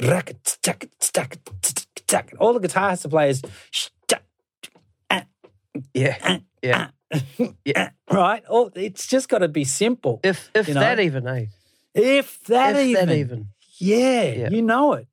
All the guitar has to play is yeah. Right? All, it's just got to be simple. If that even, eh? If that even. Yeah, you know it.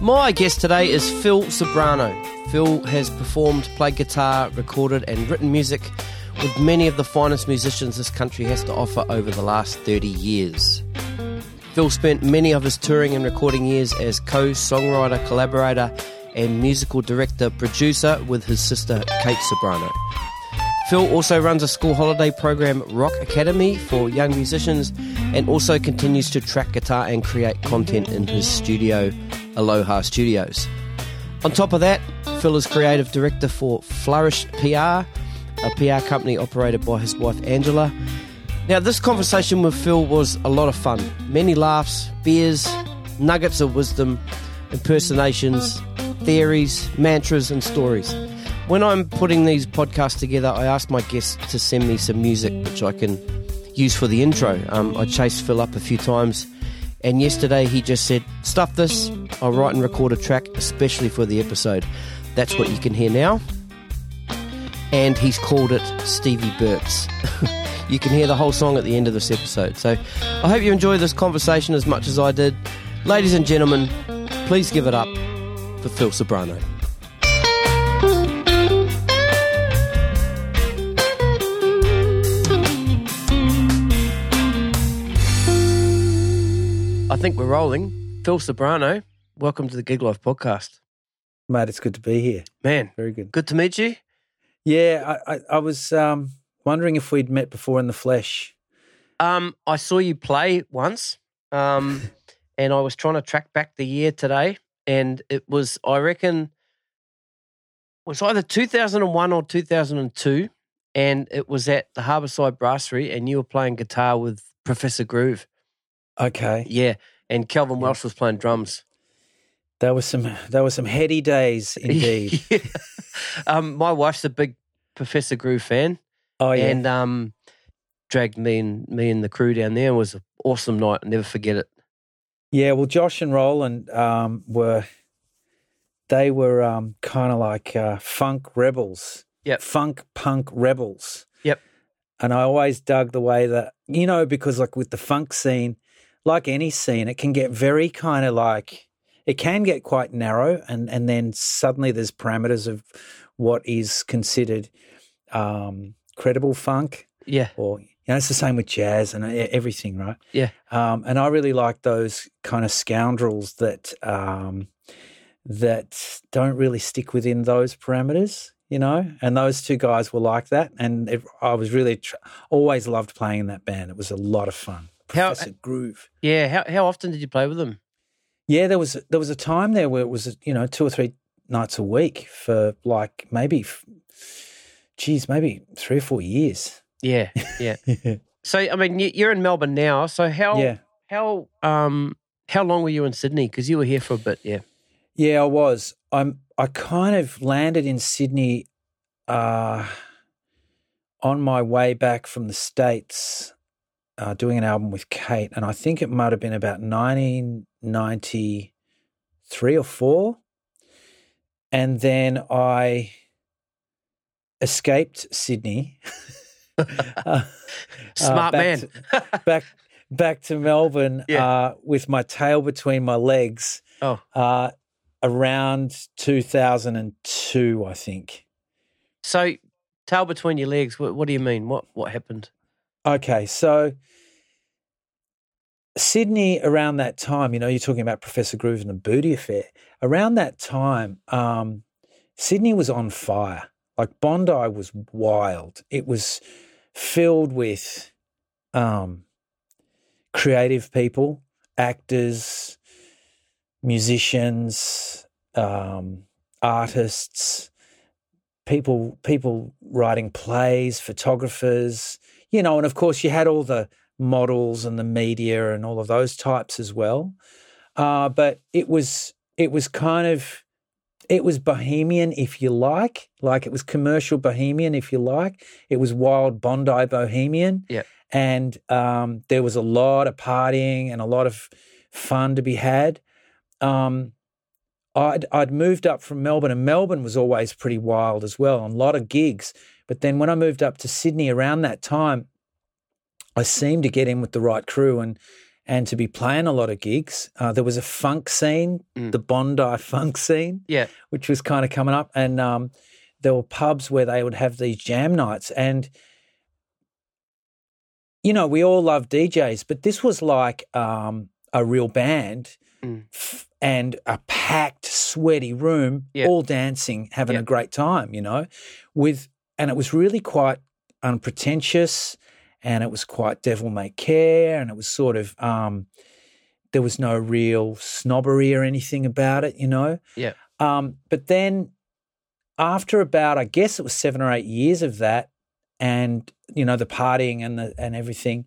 My guest today is Phil Ceberano. Phil has performed, played guitar, recorded and written music with many of the finest musicians this country has to offer over the last 30 years. Phil spent many of his touring and recording years as co-songwriter, collaborator and musical director, producer with his sister Kate Ceberano. Phil also runs a school holiday program, Rock Academy, for young musicians and also continues to track guitar and create content in his studio, Aloha Studios. On top of that, Phil is creative director for Flourish PR, a PR company operated by his wife Angela. Now, this conversation with Phil was a lot of fun. Many laughs, beers, nuggets of wisdom, impersonations, theories, mantras and stories. When I'm putting these podcasts together, I ask my guests to send me some music which I can use for the intro. I chased Phil up a few times, and yesterday he just said, "Stuff this, I'll write and record a track especially for the episode." That's what you can hear now. And he's called it Stevie Burps. You can hear the whole song at the end of this episode. So I hope you enjoy this conversation as much as I did. Ladies and gentlemen, please give it up for Phil Ceberano. I think we're rolling. Phil Ceberano, welcome to the Gig Life podcast. Mate, it's good to be here. Man. Very good. Good to meet you. Yeah, I was wondering if we'd met before in the flesh. I saw you play once and I was trying to track back the year today, and it was, I reckon, it was either 2001 or 2002, and it was at the Harborside Brasserie, and you were playing guitar with Professor Groove. Okay. Yeah, and Kelvin Welsh was playing drums. That was some heady days indeed. Yeah. My wife's a big Professor Groove fan. Oh yeah. And dragged me and the crew down there. It was an awesome night. I'll never forget it. Yeah, well, Josh and Roland were kind of like funk rebels. Yep. Funk punk rebels. Yep. And I always dug the way that, you know, because like with the funk scene, like any scene, it can get very kind of like, it can get quite narrow, and then suddenly there's parameters of what is considered credible funk. Yeah. Or, you know, it's the same with jazz and everything, right? Yeah. And I really like those kind of scoundrels that don't really stick within those parameters, you know, and those two guys were like that. And I always loved playing in that band. It was a lot of fun. Professor Groove. Yeah, how often did you play with them? Yeah, there was a time there where it was, you know, 2 or 3 nights a week for like maybe 3 or 4 years. Yeah, yeah. Yeah. So, I mean, you're in Melbourne now. So how long were you in Sydney? Because you were here for a bit, yeah. Yeah, I was. I kind of landed in Sydney on my way back from the States. Doing an album with Kate, and I think it might have been about 1993 or 4. And then I escaped Sydney. Smart man. back to Melbourne, yeah. With my tail between my legs around 2002, I think. So tail between your legs, what do you mean? What happened? Okay, so Sydney around that time, you know, you're talking about Professor Groove and the Booty Affair. Around that time, Sydney was on fire. Like Bondi was wild. It was filled with creative people, actors, musicians, artists, people writing plays, photographers, you know, and of course you had all the models and the media and all of those types as well. But it was bohemian, if you like it was commercial bohemian, if you like. It was wild Bondi bohemian. Yeah. And there was a lot of partying and a lot of fun to be had. I'd moved up from Melbourne, and Melbourne was always pretty wild as well, and a lot of gigs. But then when I moved up to Sydney around that time, I seemed to get in with the right crew and to be playing a lot of gigs. There was a funk scene, the Bondi funk scene, which was kind of coming up. And there were pubs where they would have these jam nights. And, you know, we all love DJs, but this was like a real band and a packed, sweaty room, all dancing, having a great time, you know, and it was really quite unpretentious. And it was quite devil may care, and it was sort of there was no real snobbery or anything about it, you know. Yeah. But then after about, I guess it was 7 or 8 years of that, and you know the partying and everything,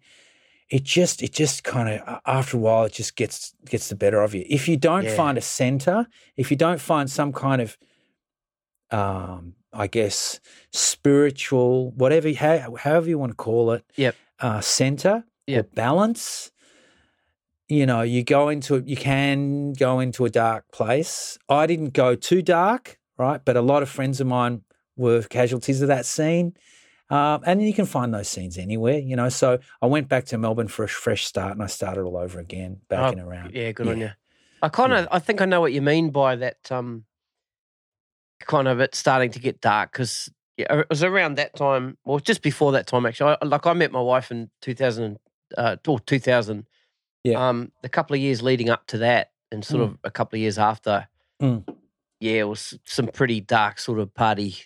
it just kind of after a while it just gets the better of you if you don't find a center, if you don't find some kind of I guess, spiritual, whatever, however you want to call it, center or balance. You know, you can go into a dark place. I didn't go too dark, right? But a lot of friends of mine were casualties of that scene. And you can find those scenes anywhere, you know. So I went back to Melbourne for a fresh start, and I started all over again, back and around. Yeah, good on you. I think I know what you mean by that, kind of it starting to get dark, because it was around that time, or just before that time actually. I met my wife in 2000. Yeah. A couple of years leading up to that, and sort of a couple of years after. Yeah, it was some pretty dark sort of party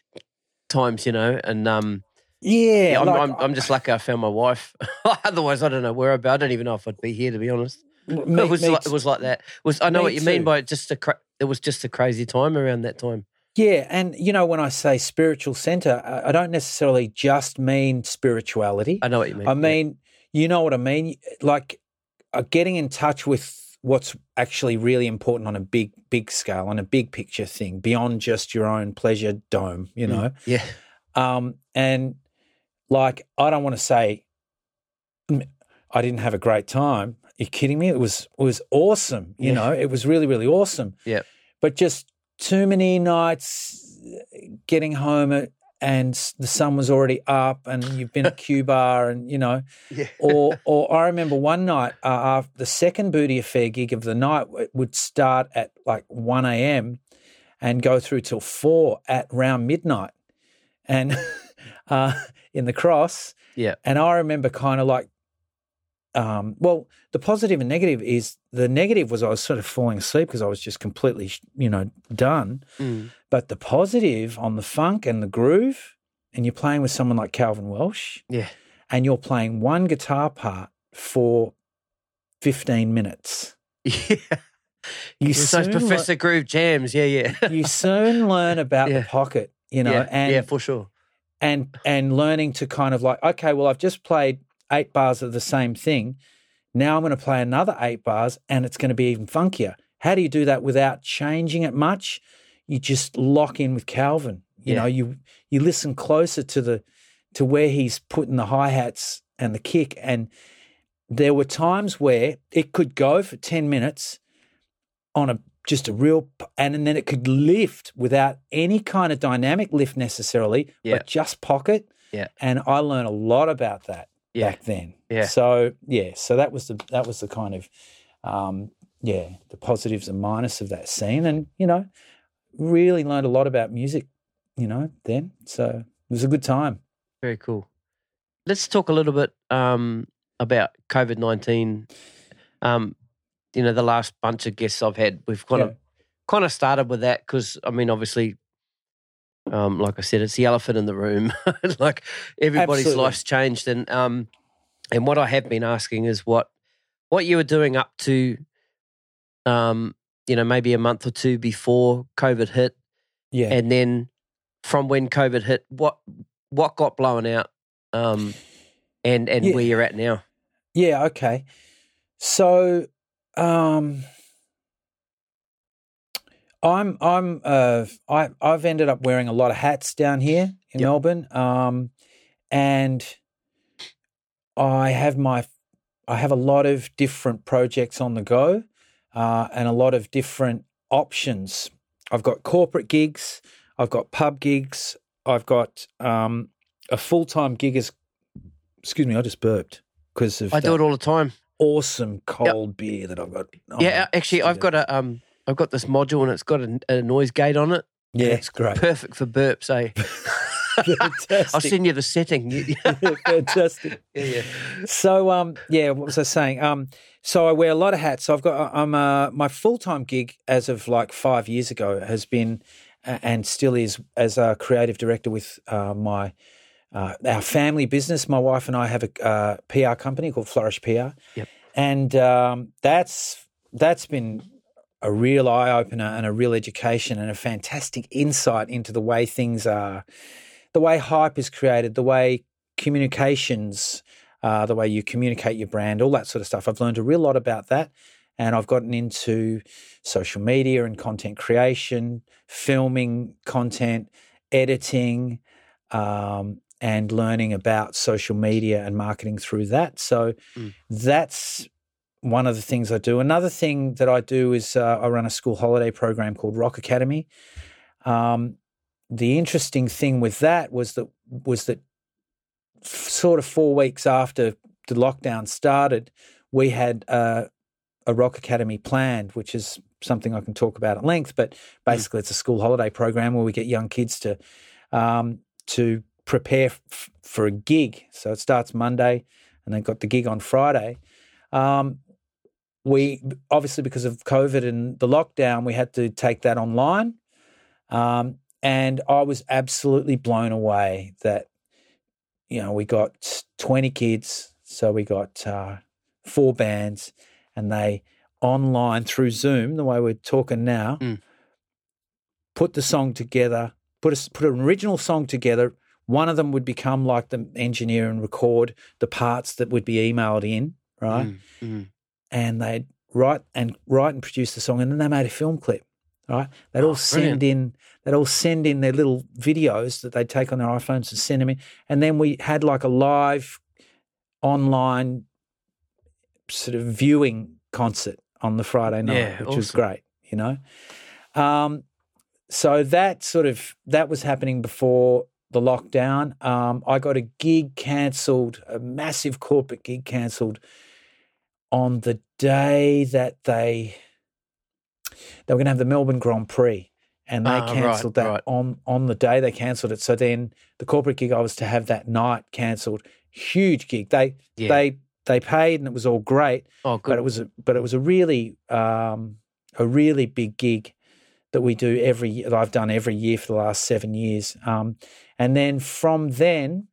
times, you know. And I'm just lucky I found my wife. Otherwise, I don't know where about. I don't even know if I'd be here, to be honest. It was like that. I know what you mean by it. It was just a crazy time around that time. Yeah, and, you know, when I say spiritual centre, I don't necessarily just mean spirituality. I know what you mean. I mean, you know what I mean? Like getting in touch with what's actually really important on a big, big scale, on a big picture thing, beyond just your own pleasure dome, you know? Yeah. And, like, I don't want to say I didn't have a great time. Are you kidding me? It was awesome, you know? It was really, really awesome. Yeah. But just too many nights getting home and the sun was already up and you've been at Cuba and, you know. Yeah. Or I remember one night after the second Booty Affair gig of the night would start at like 1 a.m. and go through till 4 at round midnight and in the Cross. Yeah. And I remember kind of like, well, the positive and negative is the negative was I was sort of falling asleep because I was just completely, you know, done. But the positive on the funk and the groove, and you're playing with someone like Kelvin Welsh, and you're playing one guitar part for 15 minutes. Yeah. Those Professor Groove jams, you soon learn about the pocket, you know. And for sure. And learning to kind of like, okay, well, I've just played 8 bars of the same thing. Now I'm going to play another 8 bars and it's going to be even funkier. How do you do that without changing it much? You just lock in with Kelvin. You know, you listen closer to where he's putting the hi-hats and the kick. And there were times where it could go for 10 minutes on a real, and then it could lift without any kind of dynamic lift necessarily, but just pocket. Yeah. And I learned a lot about that. Back then. Yeah. So that was the kind of the positives and minus of that scene, and you know, really learned a lot about music, you know, then. So it was a good time. Very cool. Let's talk a little bit about COVID-19. You know, the last bunch of guests I've had, we've kind of started with that because, I mean, obviously like I said, it's the elephant in the room. Like everybody's life's changed, and And what I have been asking is what you were doing up to, you know, maybe a month or two before COVID hit. Yeah. And then from when COVID hit, what got blown out and where you're at now? Yeah, okay. So I've ended up wearing a lot of hats down here in Melbourne. And I have a lot of different projects on the go, and a lot of different options. I've got corporate gigs, I've got pub gigs, I've got a full-time gig as, excuse me, I just burped because of I do it all the time. Awesome cold beer that I've got. Oh, yeah, actually, I've got a I've got this module and it's got a noise gate on it. Yeah, it's great. Perfect for burps, eh? I'll send you the setting. Yeah, fantastic. Yeah. So, what was I saying? So I wear a lot of hats. So I've got my full-time gig as of like 5 years ago has been and still is as a creative director with our family business. My wife and I have a PR company called Flourish PR. Yep. And that's been a real eye-opener and a real education and a fantastic insight into the way things are, the way hype is created, the way communications, the way you communicate your brand, all that sort of stuff. I've learned a real lot about that, and I've gotten into social media and content creation, filming content, editing, and learning about social media and marketing through that. So that's one of the things I do. Another thing that I do is I run a school holiday program called Rock Academy. The interesting thing with that was that sort of 4 weeks after the lockdown started, we had a Rock Academy planned, which is something I can talk about at length. But basically, it's a school holiday program where we get young kids to prepare for a gig. So it starts Monday, and they've got the gig on Friday. We obviously, because of COVID and the lockdown, we had to take that online. And I was absolutely blown away that, you know, we got 20 kids, so we got 4 bands, and they online through Zoom, the way we're talking now, put the song together, put an original song together. One of them would become like the engineer and record the parts that would be emailed in, right? And they'd write and produce the song, and then they made a film clip. Right, they'd all send in. They'd all send in their little videos that they'd take on their iPhones and send them in. And then we had like a live, online, sort of viewing concert on the Friday night, which was great. You know, so that was happening before the lockdown. I got a gig cancelled, a massive corporate gig cancelled, on the day that they were going to have the Melbourne Grand Prix, and they cancelled that on the day they cancelled it. So then the corporate gig I was to have that night cancelled. Huge gig. They paid, and it was all great. Oh, good. But it was a really big gig that we do that I've done every year for the last 7 years. And then from then,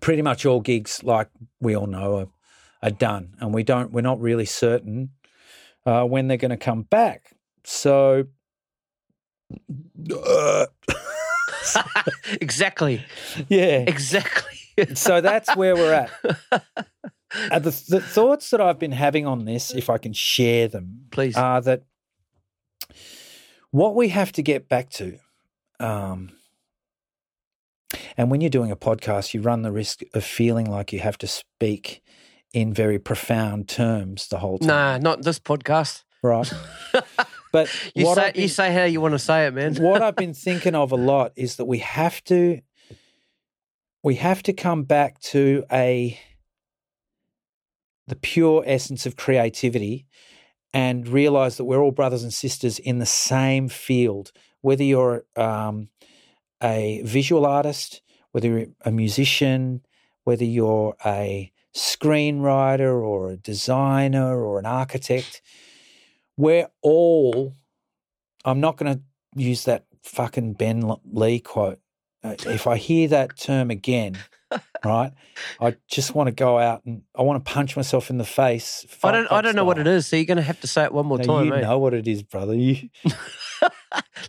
pretty much all gigs, like we all know, are done, and we're not really certain when they're going to come back. So exactly. Yeah. Exactly. So that's where we're at. The thoughts that I've been having on this, if I can share them, please, are that what we have to get back to, and when you're doing a podcast, you run the risk of feeling like you have to speak in very profound terms the whole time. Nah, not this podcast. Right. But you say how you want to say it, man. What I've been thinking of a lot is that we have to come back to the pure essence of creativity and realize that we're all brothers and sisters in the same field, whether you're a visual artist, whether you're a musician, whether you're a screenwriter or a designer or an architect. I'm not going to use that fucking Ben Lee quote. If I hear that term again, right? I just want to go out and I want to punch myself in the face. I don't know what it is, so you're going to have to say it one more time. You know what it is, brother. You.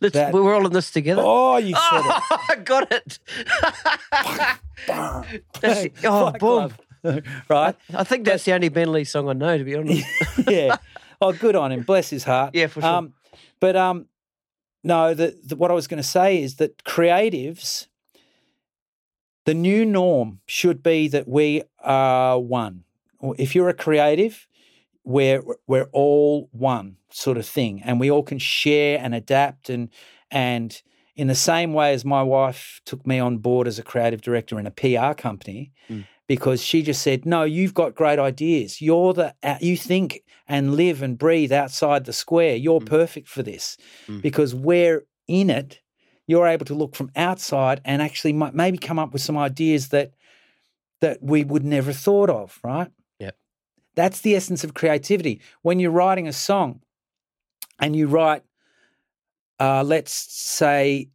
We're all in this together. Oh, you said it. I got it. Boom. Right? I think that's the only Ben Lee song I know, to be honest. Yeah. Oh, good on him. Bless his heart. Yeah, for sure. What I was going to say is that creatives, the new norm should be that we are one. If you're a creative, we're all one sort of thing, and we all can share and adapt and in the same way as my wife took me on board as a creative director in a PR company because she just said, no, you've got great ideas. You think and live and breathe outside the square. You're perfect for this because we're in it. You're able to look from outside and actually maybe come up with some ideas that we would never have thought of, right? Yeah. That's the essence of creativity. When you're writing a song and you write, let's say,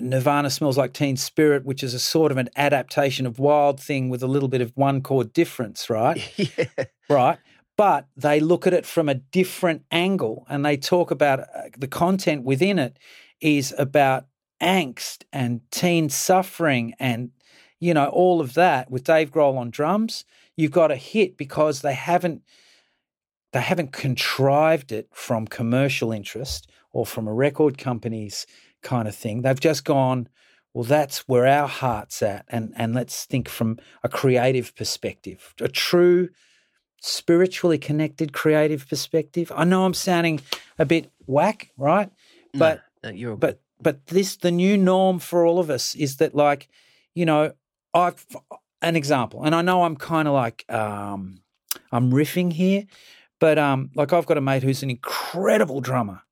Nirvana Smells Like Teen Spirit, which is a sort of an adaptation of Wild Thing with a little bit of one chord difference, right? Yeah. Right. But they look at it from a different angle and they talk about the content within it is about angst and teen suffering and, you know, all of that with Dave Grohl on drums. You've got a hit because they haven't contrived it from commercial interest or from a record company's kind of thing. They've just gone, well, that's where our heart's at, and let's think from a creative perspective, a true spiritually connected creative perspective. I know I'm sounding a bit whack, right? But no, you're But this, the new norm for all of us is that, like, you know, an example, and I know I'm kind of like, I'm riffing here, but like I've got a mate who's an incredible drummer,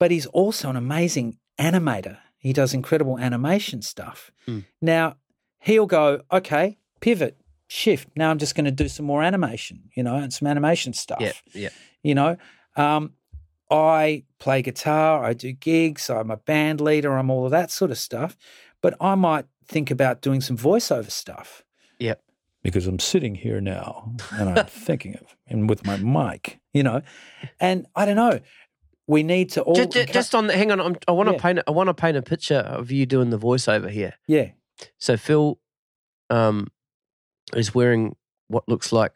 but he's also an amazing animator. He does incredible animation stuff. Now he'll go, okay, pivot, shift. Now I'm just going to do some more animation, you know, and some animation stuff, you know, I play guitar, I do gigs, I'm a band leader, I'm all of that sort of stuff, but I might think about doing some voiceover stuff. Yep. Because I'm sitting here now and I'm thinking of, and with my mic, you know, and I don't know, we need to all. Just on the, hang on, I want to paint a picture of you doing the voiceover here. Yeah. So Phil is wearing what looks like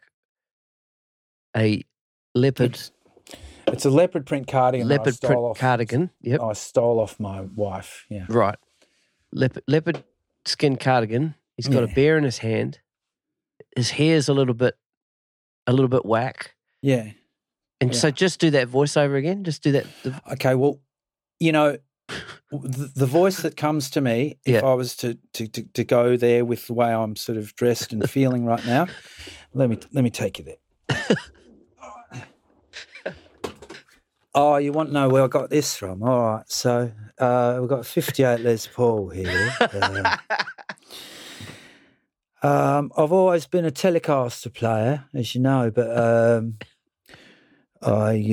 a leopard. It's a leopard print cardigan. I stole off my wife. Yeah. Right. Leopard skin cardigan. He's got a bear in his hand. His hair's a little bit whack. Yeah. And so just do that voiceover again. Just do that. Okay. Well, you know, the voice that comes to me if I was to go there with the way I'm sort of dressed and feeling right now. Let me take you there. Oh, you want to know where I got this from? All right. So we've got a 58 Les Paul here. I've always been a Telecaster player, as you know, but I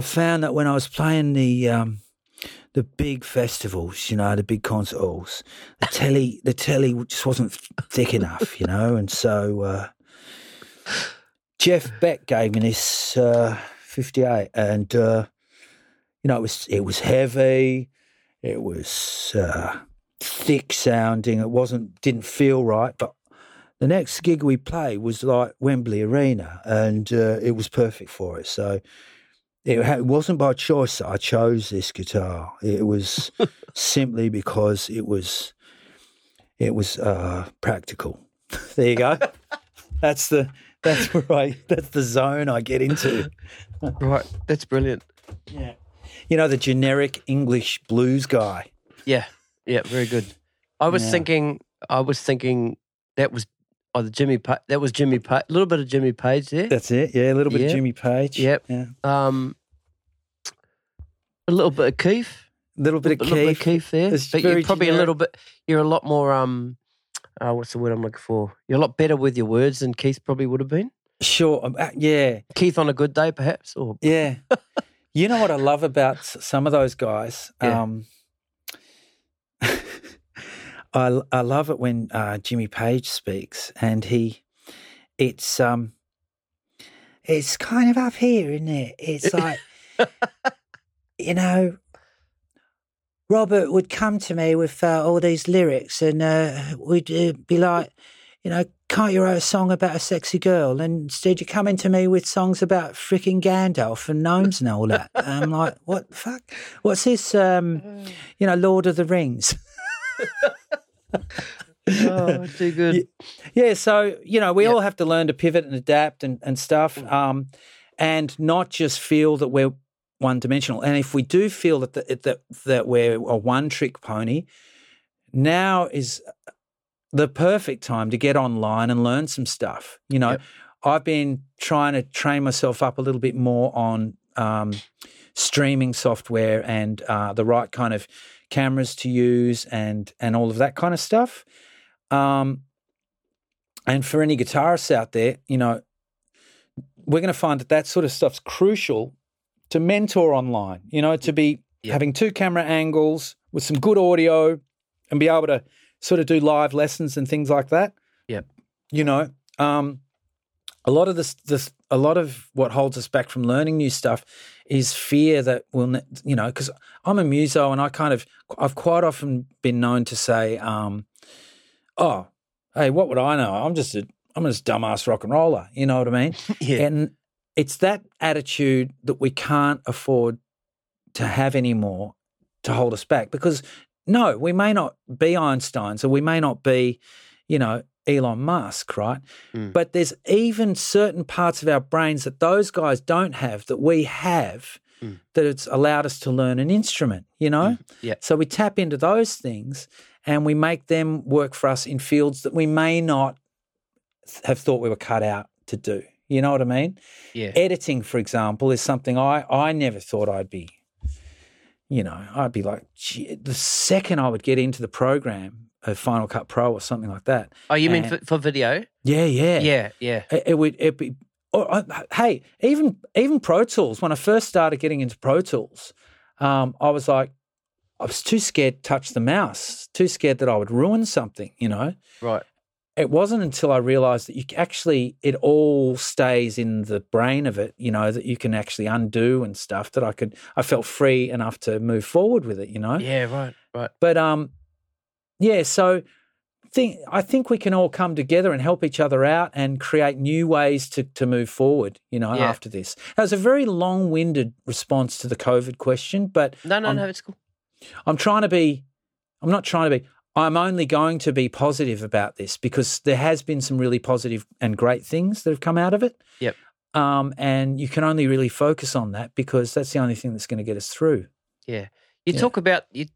found that when I was playing the big festivals, you know, the big concert halls, the telly just wasn't thick enough, you know, and so Jeff Beck gave me this 58, and you know, it was heavy, it was thick sounding, didn't feel right, but the next gig we played was like Wembley Arena, and it was perfect for it. So it wasn't by choice that I chose this guitar. It was simply because it was practical. There you go. That's where that's the zone I get into. Right. That's brilliant. Yeah. You know, the generic English blues guy. Yeah. Yeah. Very good. I was thinking that was either Jimmy Page, a little bit of Jimmy Page there. That's it. Yeah. A little bit of Jimmy Page. Yep. Yeah. A little bit of Keith. A little bit of Keith there. It's but you're probably generic. You're a lot more, what's the word I'm looking for? You're a lot better with your words than Keith probably would have been. Sure, yeah. Keith on a good day, perhaps. Or yeah. You know what I love about some of those guys? Yeah. I love it when Jimmy Page speaks, and it's kind of up here, isn't it? It's like, you know, Robert would come to me with all these lyrics, and we'd be like, you know, can't you write a song about a sexy girl? And instead you're coming to me with songs about freaking Gandalf and gnomes and all that. I'm like, what the fuck? What's this, you know, Lord of the Rings? Oh, too good. Yeah, so, you know, we all have to learn to pivot and adapt and stuff, and not just feel that we're one-dimensional. And if we do feel that we're a one-trick pony, now is the perfect time to get online and learn some stuff. You know, I've been trying to train myself up a little bit more on streaming software and the right kind of cameras to use and all of that kind of stuff. And for any guitarists out there, you know, we're going to find that sort of stuff's crucial to mentor online, you know, to be having two camera angles with some good audio and be able to sort of do live lessons and things like that. Yep. You know, a lot of what holds us back from learning new stuff is fear that we'll, you know, because I'm a muso and I've quite often been known to say, oh, hey, what would I know? I'm just a dumbass rock and roller. You know what I mean? And it's that attitude that we can't afford to have anymore to hold us back, because no, we may not be Einstein, so we may not be, you know, Elon Musk, right? But there's even certain parts of our brains that those guys don't have that we have, that it's allowed us to learn an instrument, you know? So we tap into those things and we make them work for us in fields that we may not have thought we were cut out to do. You know what I mean? Yeah. Editing, for example, is something I never thought I'd be, you know, I'd be like, gee, the second I would get into the program of Final Cut Pro or something like that. Oh, you mean for video? Yeah. Yeah. It'd be. Hey, even Pro Tools. When I first started getting into Pro Tools, I was too scared to touch the mouse, too scared that I would ruin something, you know. Right. It wasn't until I realised that it all stays in the brain of it, you know, that you can actually undo and stuff, that I felt free enough to move forward with it, you know. Yeah. Right. But yeah, so I think we can all come together and help each other out and create new ways to move forward, you know, after this. That was a very long-winded response to the COVID question, but... No, it's cool. I'm only going to be positive about this because there has been some really positive and great things that have come out of it. Yep. And you can only really focus on that because that's the only thing that's going to get us through. Yeah. You talk about... You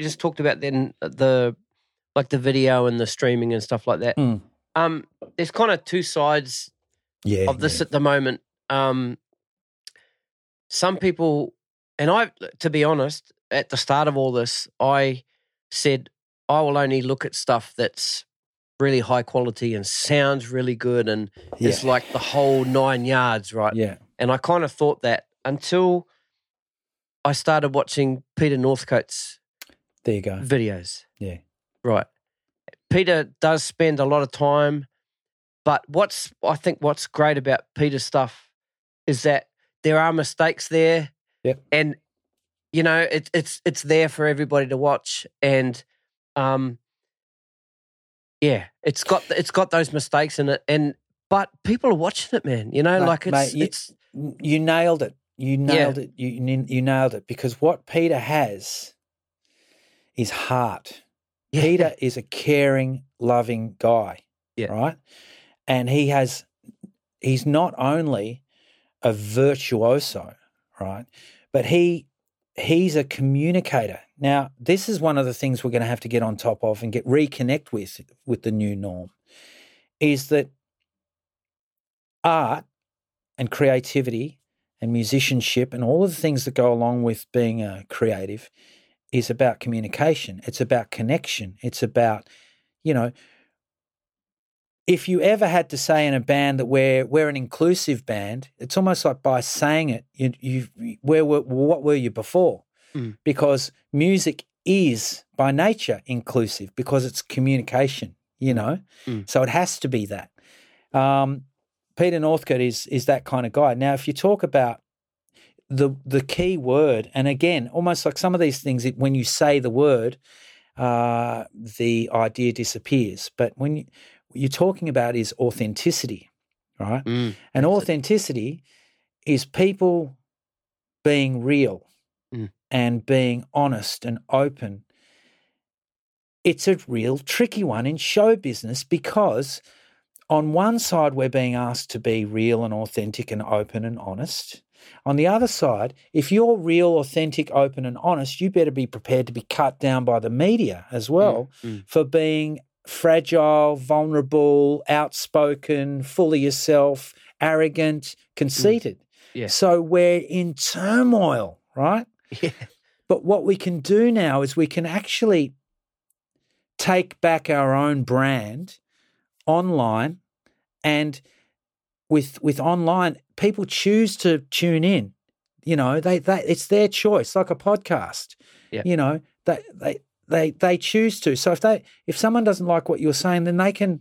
just talked about then the video and the streaming and stuff like that. There's kind of two sides of this at the moment. Some people, and I, to be honest, at the start of all this, I said I will only look at stuff that's really high quality and sounds really good and it's like the whole nine yards, right? Yeah. And I kind of thought that until I started watching Peter Northcote's videos. Yeah. Right. Peter does spend a lot of time, but I think what's great about Peter's stuff is that there are mistakes there. Yep. And, you know, it's there for everybody to watch. And it's got those mistakes in it. But people are watching it, man. You know, you nailed it. You nailed it. You nailed it, because what Peter has is heart. Yeah. Peter is a caring, loving guy, right? And he's not only a virtuoso, right, but he's a communicator. Now, this is one of the things we're going to have to get on top of and reconnect with the new norm, is that art and creativity and musicianship and all of the things that go along with being a creative is about communication. It's about connection. It's about, you know, if you ever had to say in a band that we're an inclusive band, it's almost like by saying it, what were you before? Because music is by nature inclusive because it's communication, you know. So it has to be that. Peter Northcote is that kind of guy. Now, if you talk about the key word, and again, almost like some of these things, when you say the word, the idea disappears. But when you, what you're talking about is authenticity, right? And authenticity is people being real and being honest and open. It's a real tricky one in show business because on one side we're being asked to be real and authentic and open and honest. On the other side, if you're real, authentic, open and honest, you better be prepared to be cut down by the media as well for being fragile, vulnerable, outspoken, full of yourself, arrogant, conceited. Yeah. So we're in turmoil, right? Yeah. But what we can do now is we can actually take back our own brand online, and with online, people choose to tune in. You know, they it's their choice, like a podcast. Yeah. You know, they choose to. So if someone doesn't like what you're saying, then they can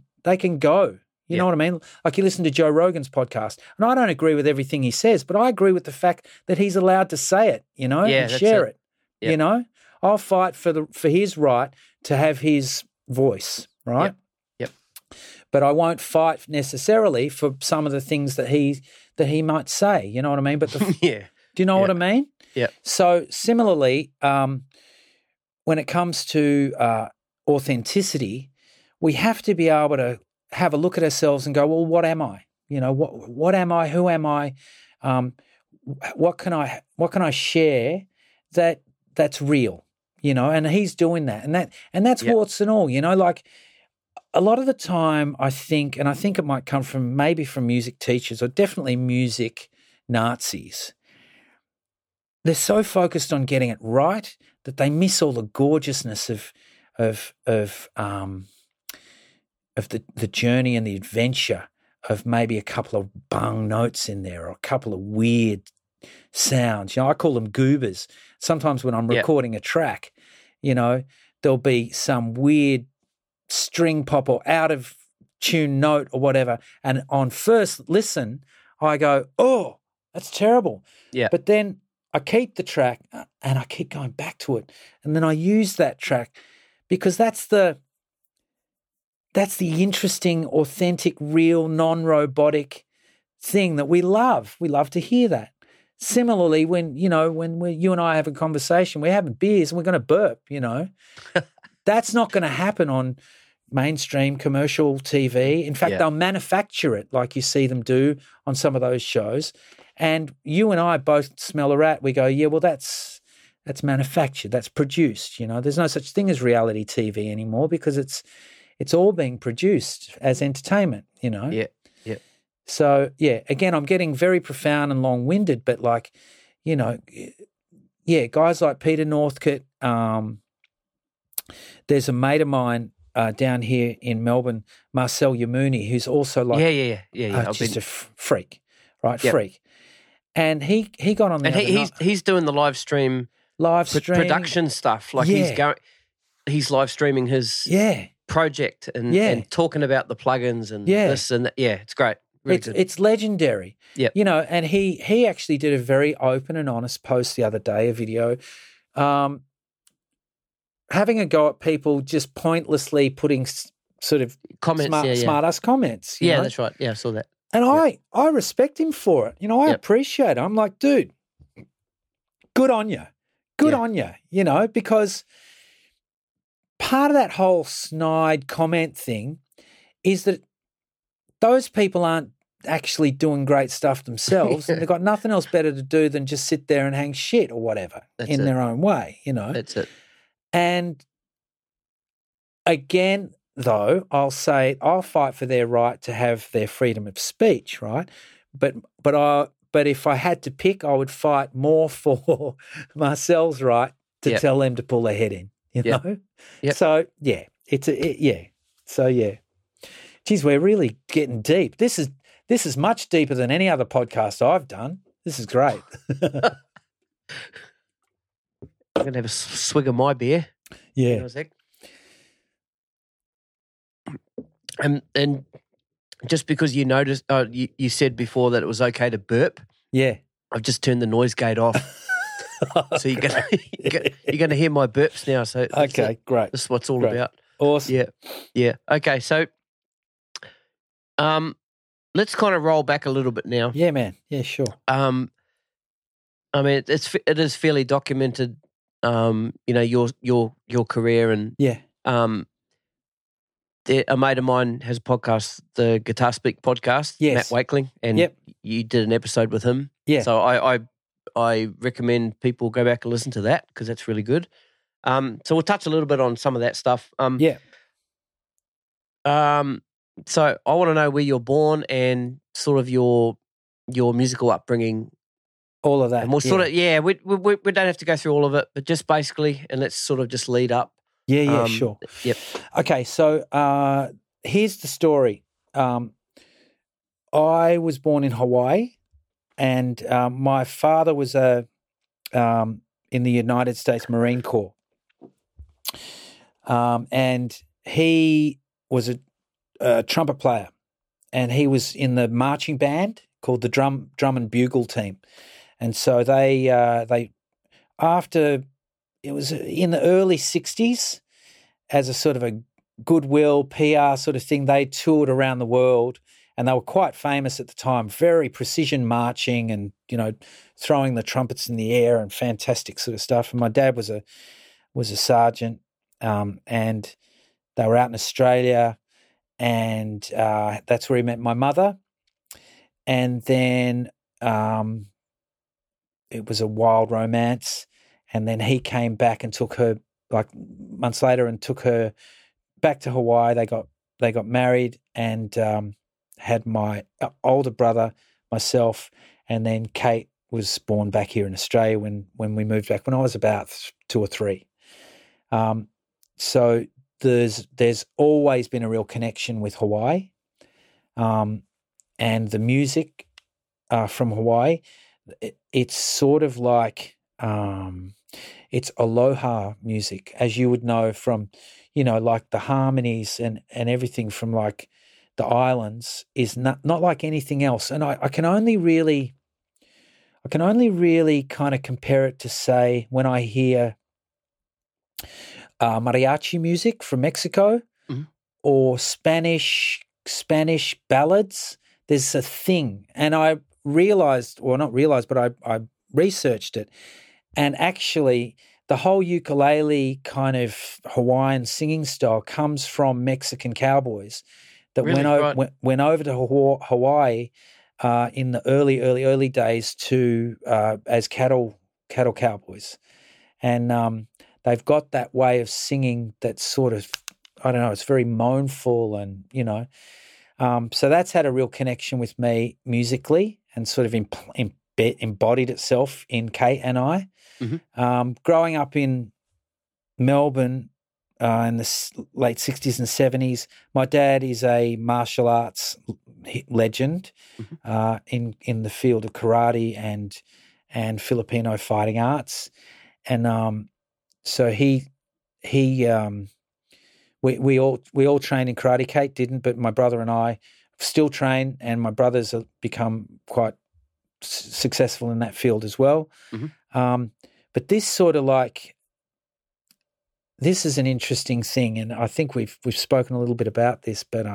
go. You know what I mean? Like you listen to Joe Rogan's podcast, and I don't agree with everything he says, but I agree with the fact that he's allowed to say it, you know, and share it. Yeah. You know, I'll fight for his right to have his voice, right? Yep. But I won't fight necessarily for some of the things that he might say. You know what I mean? But do you know what I mean? Yeah. So similarly, when it comes to authenticity, we have to be able to have a look at ourselves and go, well, what am I? You know, what am I? Who am I? What can I share that's real? You know, and he's doing that, and that's warts and all. You know, like a lot of the time, I think it might come from maybe from music teachers or definitely music Nazis. They're so focused on getting it right that they miss all the gorgeousness of the journey and the adventure of maybe a couple of bung notes in there or a couple of weird sounds. You know, I call them goobers. Sometimes when I'm recording a track, you know, there'll be some weird string pop or out of tune note or whatever. And on first listen, I go, oh, that's terrible. Yeah. But then I keep the track and I keep going back to it. And then I use that track because that's the interesting, authentic, real, non-robotic thing that we love. We love to hear that. Similarly, when you and I have a conversation, we're having beers and we're going to burp, you know. That's not going to happen on mainstream commercial TV. In fact, they'll manufacture it like you see them do on some of those shows. And you and I both smell a rat. We go, yeah, well, that's manufactured. That's produced, you know. There's no such thing as reality TV anymore because it's all being produced as entertainment, you know? Yeah, yeah. So, yeah, again, I'm getting very profound and long-winded, but like, you know, yeah, guys like Peter Northcote. There's a mate of mine down here in Melbourne, Marcel Yamuni, who's also like just a freak, right? Yep. Freak. And he got on there. And he's doing the live stream. Production stuff. Like he's live streaming his... Yeah. Project and talking about the plugins and this and that. Yeah, it's great. Really it's legendary. Yeah. You know, and he actually did a very open and honest post the other day, a video, having a go at people just pointlessly putting sort of comments, smart-ass comments. Yeah, know? That's right. Yeah, I saw that. And I respect him for it. You know, I appreciate it. I'm like, dude, good on you. Good on you, you know, because – part of that whole snide comment thing is that those people aren't actually doing great stuff themselves and they've got nothing else better to do than just sit there and hang shit or whatever their own way, you know. That's it. And again, though, I'll say I'll fight for their right to have their freedom of speech, right? But if I had to pick, I would fight more for Marcel's right to tell them to pull their head in. You know, so geez, we're really getting deep. This is much deeper than any other podcast I've done. This is great. I'm gonna have a swig of my beer. Yeah. You know, Zach? And just because you noticed, you said before that it was okay to burp. Yeah. I've just turned the noise gate off. So you're gonna hear my burps now. So this is what it's all about. Awesome. Yeah. Yeah. Okay. So let's kind of roll back a little bit now. Yeah, man. Yeah, sure. I mean, it is fairly documented. You know, your career and yeah. A mate of mine has a podcast, the Guitar Speak podcast. Yes. Matt Wakeling, and yep. you did an episode with him. Yeah. So I recommend people go back and listen to that because that's really good. So we'll touch a little bit on some of that stuff. Yeah. So I want to know where you're born and sort of your musical upbringing, all of that. And we'll sort of we don't have to go through all of it, but just basically, and let's sort of just lead up. Yeah, sure. Yep. Okay, so here's the story. I was born in Hawaii. And my father was in the United States Marine Corps, and he was a trumpet player, and he was in the marching band called the Drum and Bugle Team, and so they after it was in the early 1960s as a sort of a goodwill PR sort of thing, they toured around the world. And they were quite famous at the time, very precision marching and, you know, throwing the trumpets in the air and fantastic sort of stuff. And my dad was a sergeant, and they were out in Australia, and that's where he met my mother. And then it was a wild romance, and then he came back and took her, like, months later and took her back to Hawaii. They got married and had my older brother, myself, and then Kate was born back here in Australia when we moved back, when I was about 2 or 3. So there's always been a real connection with Hawaii, and the music from Hawaii. It's sort of like it's aloha music, as you would know from, you know, like the harmonies and everything from like the islands is not like anything else. And I can only really kind of compare it to, say, when I hear mariachi music from Mexico, mm-hmm. or Spanish ballads. There's a thing. And I I researched it. And actually the whole ukulele kind of Hawaiian singing style comes from Mexican cowboys that really went over to Hawaii in the early days to as cattle cowboys, and they've got that way of singing that's sort of, I don't know, it's very moanful, and you know, so that's had a real connection with me musically and sort of embodied itself in Kate and I. Mm-hmm. Growing up in Melbourne. In the late 60s and 70s, my dad is a martial arts legend, mm-hmm. in the field of karate and Filipino fighting arts, and so we all trained in karate. Kate didn't, but my brother and I still train, and my brothers have become quite successful in that field as well. Mm-hmm. But this sort of like. This is an interesting thing, and I think we've spoken a little bit about this, but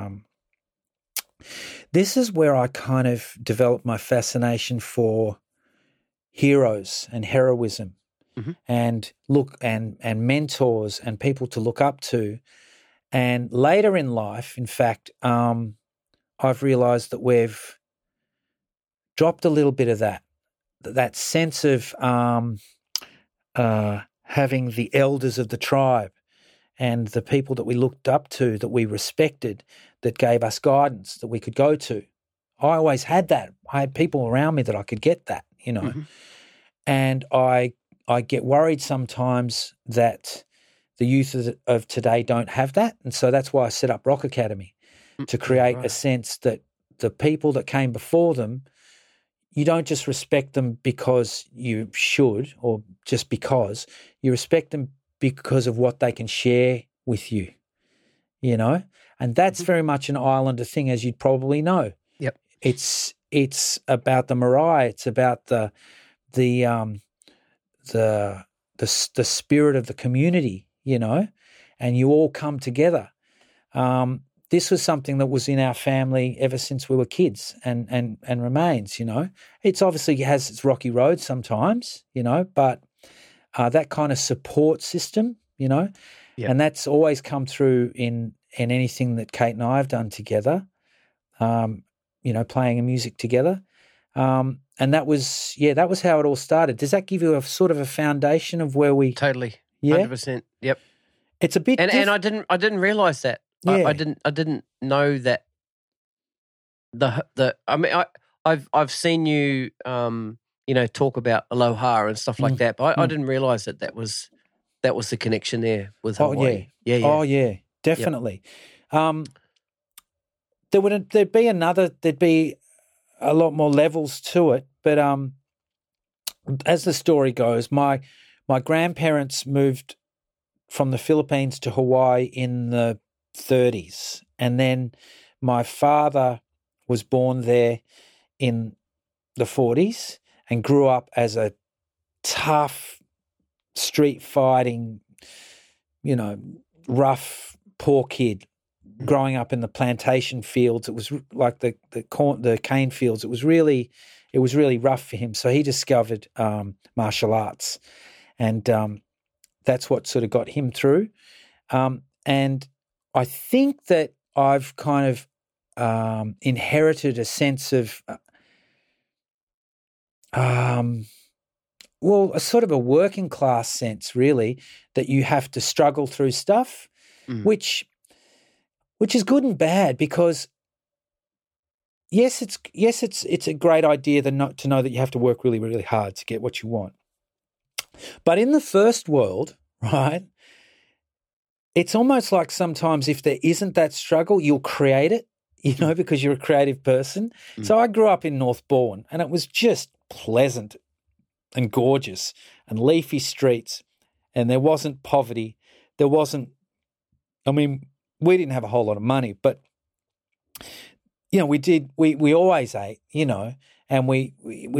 this is where I kind of developed my fascination for heroes and heroism, mm-hmm. and mentors and people to look up to. And later in life, in fact, I've realised that we've dropped a little bit of that sense of having the elders of the tribe and the people that we looked up to, that we respected, that gave us guidance, that we could go to. I always had that. I had people around me that I could get that, you know. Mm-hmm. And I get worried sometimes that the youth of today don't have that, and so that's why I set up Rock Academy, to create a sense that the people that came before them, you don't just respect them because you should, or just because you respect them because of what they can share with you, you know? And that's very much an Islander thing, as you'd probably know. Yep. It's about the marae. It's about the spirit of the community, you know, and you all come together. This was something that was in our family ever since we were kids and remains, you know. It's obviously has its rocky road sometimes, you know, but that kind of support system, you know, yeah. And that's always come through in anything that Kate and I have done together, you know, playing music together. And that was how it all started. Does that give you a sort of a foundation of where we... Totally, yeah? 100%, yep. It's a bit... And I didn't realise that. Yeah. I didn't know that. I've seen you you know, talk about Aloha and stuff like that, but I didn't realise that that was the connection there with Hawaii. Oh yeah, yeah, yeah. Oh yeah, definitely. Yep. There'd be a lot more levels to it, but as the story goes, my grandparents moved from the Philippines to Hawaii in the 30s, and then my father was born there in the 40s and grew up as a tough, street fighting, you know, rough, poor kid growing up in the plantation fields. It was like the cane fields. It was really rough for him. So he discovered martial arts, and that's what sort of got him through. And I think that I've kind of inherited a sense of, a sort of a working class sense, really, that you have to struggle through stuff, which is good and bad, because yes, it's a great idea to know that you have to work really, really hard to get what you want, but in the first world, right? It's almost like sometimes if there isn't that struggle, you'll create it, you know, because you're a creative person. Mm. So I grew up in Northbourne, and it was just pleasant and gorgeous and leafy streets, and there wasn't poverty. There wasn't – I mean, we didn't have a whole lot of money, but, you know, we always ate, you know, and we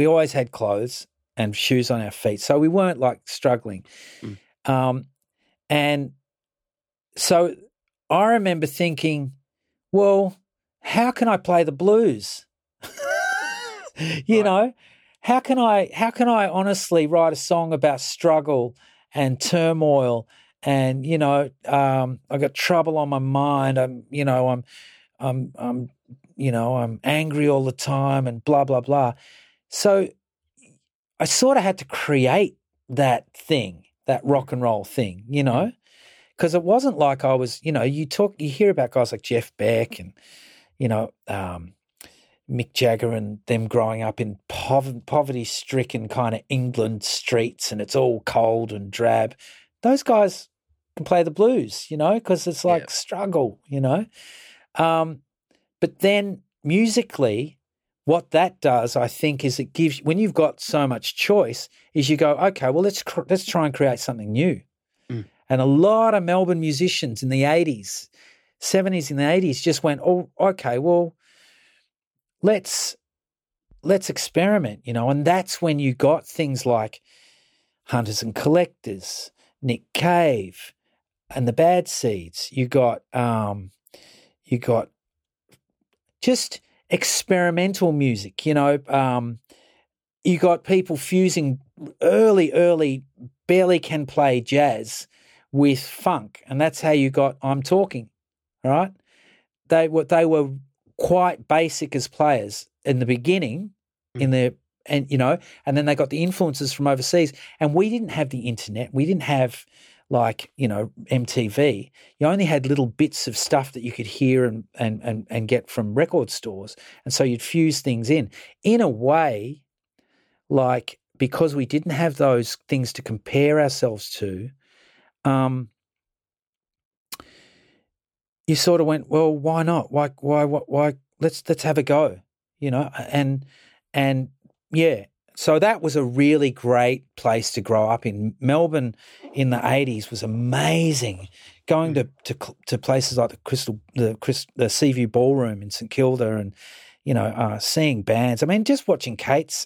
always had clothes and shoes on our feet. So we weren't, like, struggling. Mm. So I remember thinking, well, how can I play the blues? you know, how can I honestly write a song about struggle and turmoil and, you know, I got trouble on my mind. I'm angry all the time and blah, blah, blah. So I sort of had to create that thing, that rock and roll thing, you know. Mm-hmm. Because it wasn't like I was, you know, you hear about guys like Jeff Beck and, you know, Mick Jagger and them growing up in poverty-stricken kind of England streets, and it's all cold and drab. Those guys can play the blues, you know, because it's like struggle, you know. But then musically, what that does, I think, is it gives, when you've got so much choice, is you go, okay, well, let's try and create something new. And a lot of Melbourne musicians in the 70s and the 80s just went, oh, okay, well, let's experiment, you know. And that's when you got things like Hunters and Collectors, Nick Cave and the Bad Seeds. You got just experimental music, you know. You got people fusing early, barely can play jazz with funk, and that's how you got I'm Talking, right? They were quite basic as players in the beginning, and you know, and then they got the influences from overseas. And we didn't have the internet. We didn't have, like, you know, MTV. You only had little bits of stuff that you could hear and get from record stores, and so you'd fuse things in a way, like, because we didn't have those things to compare ourselves to. You sort of went, well, why not? Why let's have a go, you know? And yeah, So that was a really great place to grow up in. Melbourne in the 80s was amazing. Going to places like the Seaview Ballroom in St Kilda, and seeing bands. I mean, just watching Kate's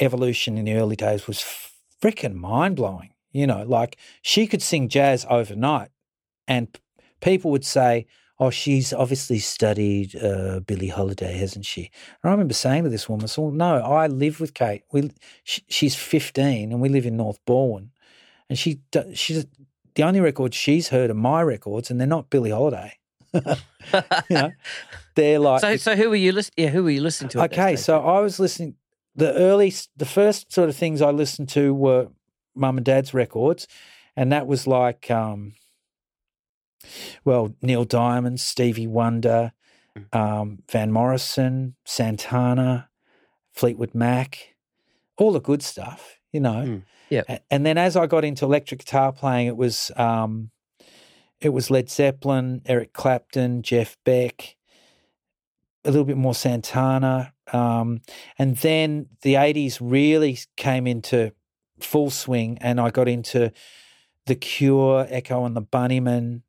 evolution in the early days was freaking mind blowing. Like she could sing jazz overnight, and people would say, "Oh, she's obviously studied Billie Holiday, hasn't she?" And I remember saying to this woman, "So no, I live with Kate. She's 15, and we live in Northbourne, and she's." The only records she's heard are my records, and they're not Billie Holiday. They're like so. Who were you listening? Yeah, who were you listening to? Okay, so I was listening. The first sort of things I listened to were Mum and Dad's records, and that was like, Neil Diamond, Stevie Wonder, Van Morrison, Santana, Fleetwood Mac, all the good stuff. Yeah. And then as I got into electric guitar playing, it was Led Zeppelin, Eric Clapton, Jeff Beck, a little bit more Santana, and then the 80s really came into full swing, and I got into The Cure, Echo and the Bunnymen,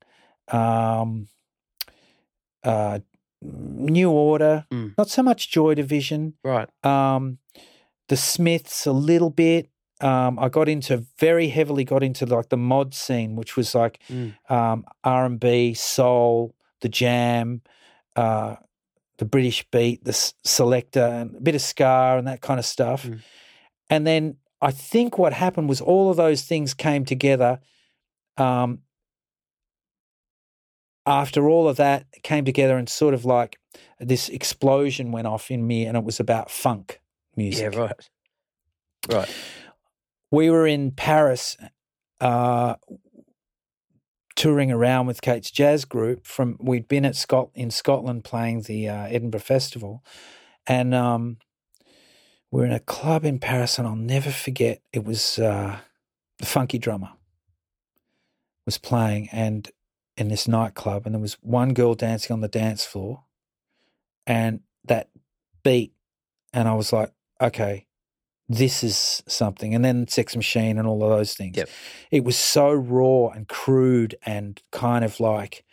New Order, not so much Joy Division, right? The Smiths a little bit. I got into like the mod scene, which was like R&B, soul, the Jam, the British Beat, the Selector, and a bit of ska and that kind of stuff. And then I think what happened was all of those things came together. After all of that came together, and sort of like this explosion went off in me, and it was about funk music. Yeah, right. Right. We were in Paris touring around with Kate's jazz group. We'd been at in Scotland playing the Edinburgh Festival, and we're in a club in Paris, and I'll never forget, it was the funky drummer was playing and in this nightclub, and there was one girl dancing on the dance floor, and that beat, and I was like, okay, this is something. And then Sex Machine and all of those things. Yep. It was so raw and crude and kind of like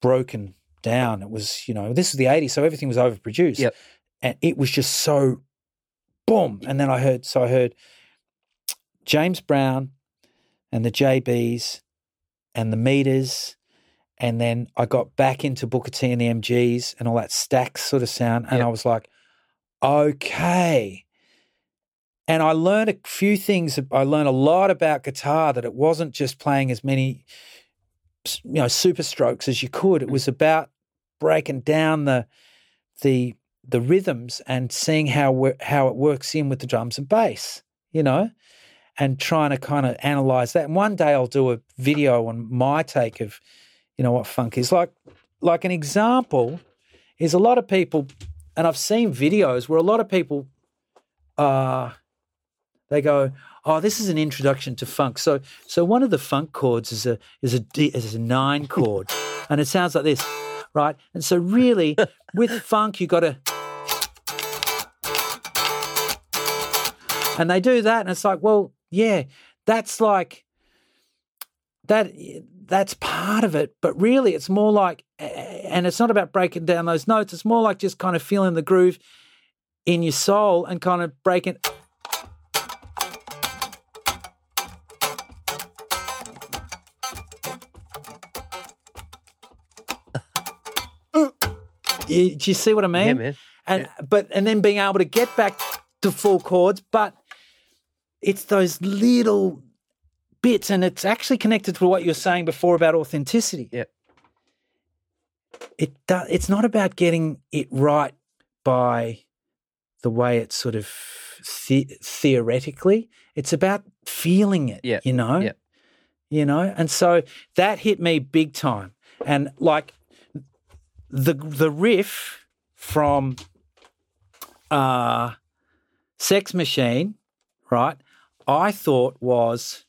broken down. It was, this is the 80s, so everything was overproduced. Yep. And it was just so boom. And then I heard James Brown and the JBs and the Meters, and then I got back into Booker T and the MGs and all that Stax sort of sound, and yep. I was like, okay. And I learned a few things. I learned a lot about guitar, that it wasn't just playing as many, super strokes as you could. It was about breaking down the rhythms and seeing how it works in with the drums and bass, and trying to kind of analyze that. And one day I'll do a video on my take of, what funk is. Like an example is a lot of people, and I've seen videos where a lot of people they go, oh, this is an introduction to funk. So one of the funk chords is a 9 chord, and it sounds like this, right? And so really, with funk, you got to, and they do that, and it's like, well, yeah, that's like that. That's part of it, but really, it's more like, and it's not about breaking down those notes. It's more like just kind of feeling the groove in your soul and kind of breaking. Do you see what I mean? Yeah, man. And then being able to get back to full chords, but it's those little bits, and it's actually connected to what you were saying before about authenticity. Yeah. It's not about getting it right by the way it's sort of theoretically, it's about feeling it, yeah. Yeah. And so that hit me big time. And like the riff from Sex Machine, right, I thought was,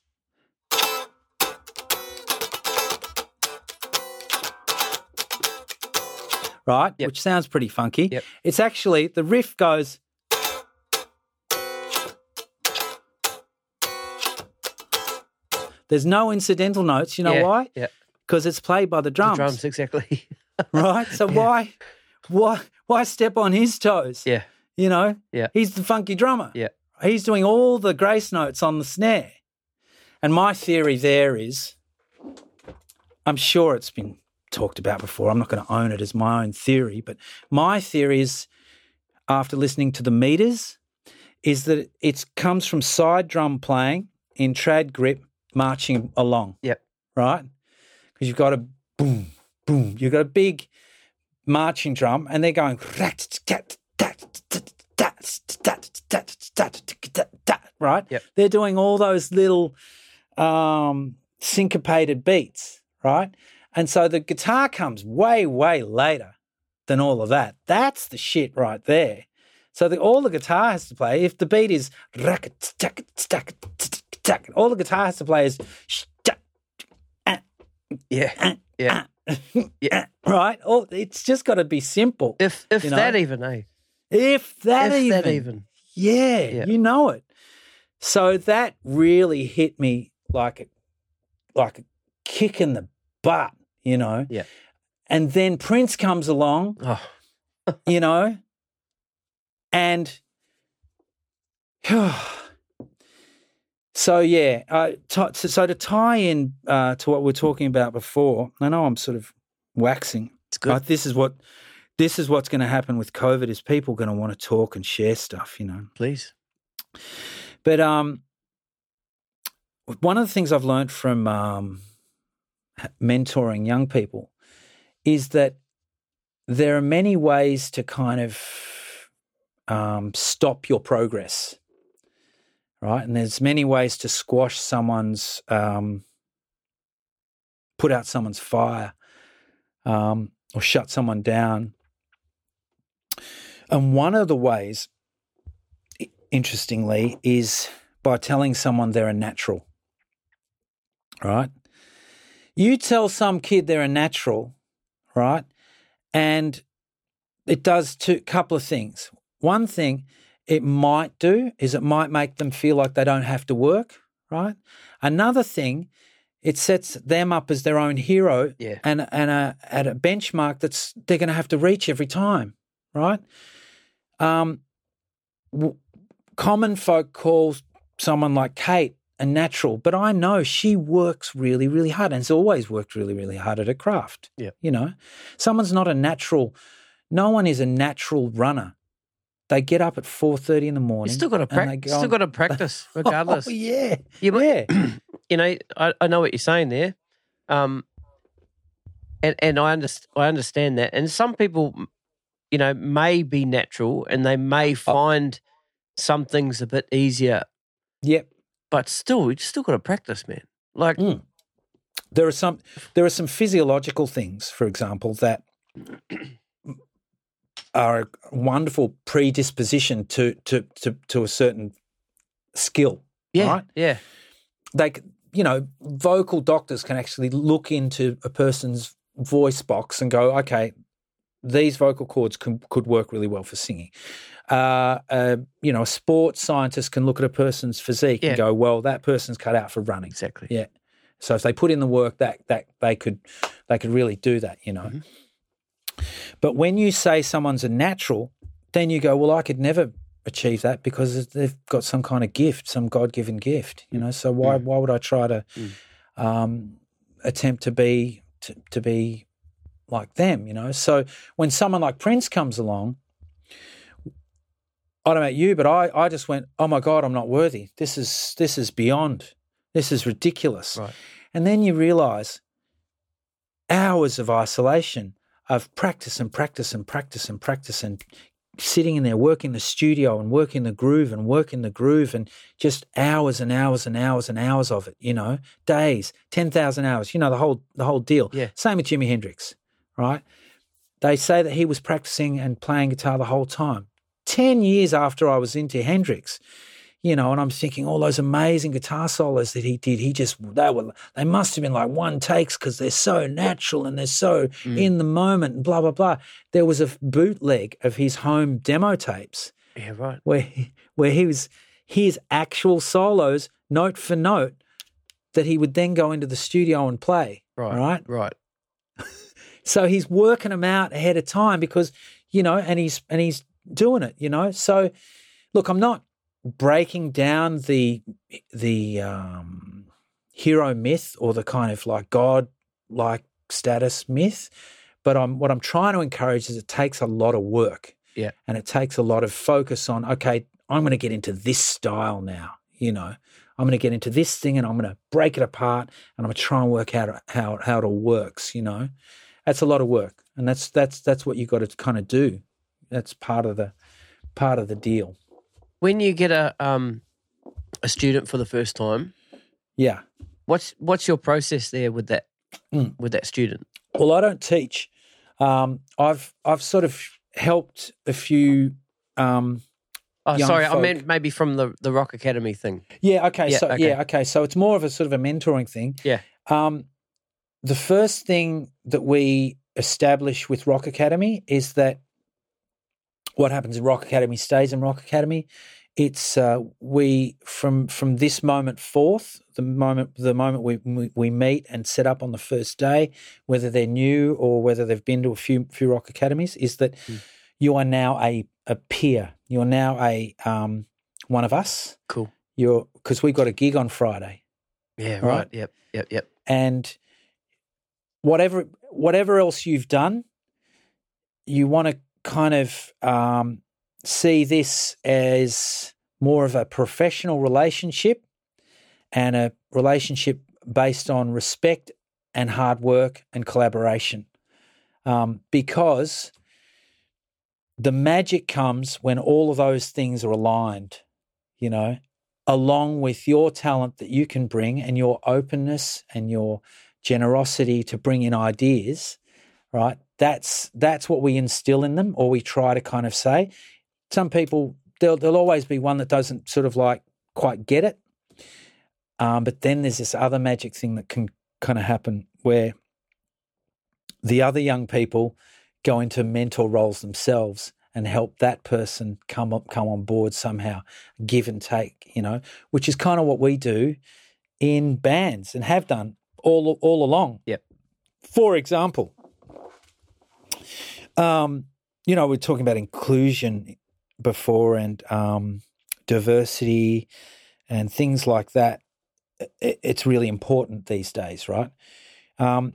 right, yep. Which sounds pretty funky. Yep. It's actually, the riff goes, There's no incidental notes. You know why? Yeah. Because it's played by the drums. The drums, exactly. Right? So why step on his toes? Yeah. You know? Yeah. He's the funky drummer. Yeah. He's doing all the grace notes on the snare. And my theory there is, I'm sure it's been talked about before. I'm not going to own it as my own theory, but my theory is, after listening to The Meters, is that it comes from side drum playing in trad grip marching along. Yep. Right? Because you've got a boom, boom. You've got a big marching drum and they're going, right? Yep. They're doing all those little syncopated beats, right? And so the guitar comes way, way later than all of that. That's the shit right there. So all the guitar has to play, if the beat is all the guitar has to play is right? It's just got to be simple. If you know? That even, eh? If that even. Yeah, you know it. So that really hit me like a kick in the butt, you know. Yeah. And then Prince comes along, you know, and so, yeah, so to tie in to what we were talking about before, I know I'm sort of waxing. It's good. Like, this is what's going to happen with COVID is people going to want to talk and share stuff, you know. Please. But one of the things I've learned from mentoring young people is that there are many ways to kind of stop your progress. Right, and there's many ways to squash someone's, put out someone's fire or shut someone down. And one of the ways, interestingly, is by telling someone they're a natural, right? You tell some kid they're a natural, right, and it does a couple of things. One thing it might do is it might make them feel like they don't have to work, right? Another thing, it sets them up as their own hero and at a benchmark that's they're going to have to reach every time, right? Common folk call someone like Kate a natural, but I know she works really, really hard and has always worked really, really hard at her craft, you know. Someone's not a natural. No one is a natural runner. They get up at 4:30 in the morning. You still got to practice. Still got to practice, regardless. You know, I know what you're saying there, and I understand that. And some people, you know, may be natural, and they may find some things a bit easier. Yep. But still, we still got to practice, man. Like there are some physiological things, for example, that are a wonderful predisposition to a certain skill, right? Yeah. Like, you know, vocal doctors can actually look into a person's voice box and go, okay, these vocal cords could work really well for singing. You know, a sports scientist can look at a person's physique and go, well, that person's cut out for running. Exactly. Yeah. So if they put in the work, that they could really do that, you know. Mm-hmm. But when you say someone's a natural, then you go, well, I could never achieve that because they've got some kind of gift, some God-given gift, you know. So why would I try to attempt to be like them, you know? So when someone like Prince comes along, I don't know about you, but I just went, oh, my God, I'm not worthy. This is beyond. This is ridiculous. Right. And then you realise hours of isolation of practice and sitting in there, working the studio and working the groove and just hours and hours and hours and hours of it, you know, days, 10,000 hours, you know, the whole deal. Yeah. Same with Jimi Hendrix, right? They say that he was practicing and playing guitar the whole time. 10 years after I was into Hendrix, you know, and I'm thinking all those amazing guitar solos that he did, they must have been like one takes because they're so natural and they're so in the moment and blah, blah, blah. There was a bootleg of his home demo tapes where he was his actual solos note for note that he would then go into the studio and play. Right. So he's working them out ahead of time because, you know, and he's doing it, you know. So, look, I'm not breaking down the hero myth or the kind of like God-like status myth, but what I'm trying to encourage is it takes a lot of work. Yeah. And it takes a lot of focus on, okay, I'm going to get into this style now, you know. I'm going to get into this thing and I'm going to break it apart and I'm going to try and work out how it all works, you know. That's a lot of work, and that's what you've got to kind of do. That's part of the deal. When you get a student for the first time, yeah, what's your process there with that with that student? Well, I don't teach. I've sort of helped a few. I meant maybe from the Rock Academy thing. Yeah. Okay. Yeah, so okay. Yeah. Okay. So it's more of a sort of a mentoring thing. Yeah. The first thing that we establish with Rock Academy is that what happens in Rock Academy stays in Rock Academy. It's from this moment forth, the moment we meet and set up on the first day, whether they're new or whether they've been to a few Rock Academies, is that you are now a peer. You're now a one of us. Cool. Because we got a gig on Friday. Yeah. Right. Yep. And whatever else you've done, you want to kind of see this as more of a professional relationship and a relationship based on respect and hard work and collaboration, because the magic comes when all of those things are aligned, you know, along with your talent that you can bring and your openness and your generosity to bring in ideas, right? That's what we instill in them, or we try to kind of say. Some people, there'll always be one that doesn't sort of like quite get it, but then there's this other magic thing that can kind of happen where the other young people go into mentor roles themselves and help that person come on board somehow, give and take, you know, which is kind of what we do in bands and have done all along. Yep. For example, you know, we're talking about inclusion before and diversity and things like that. It's really important these days, right? I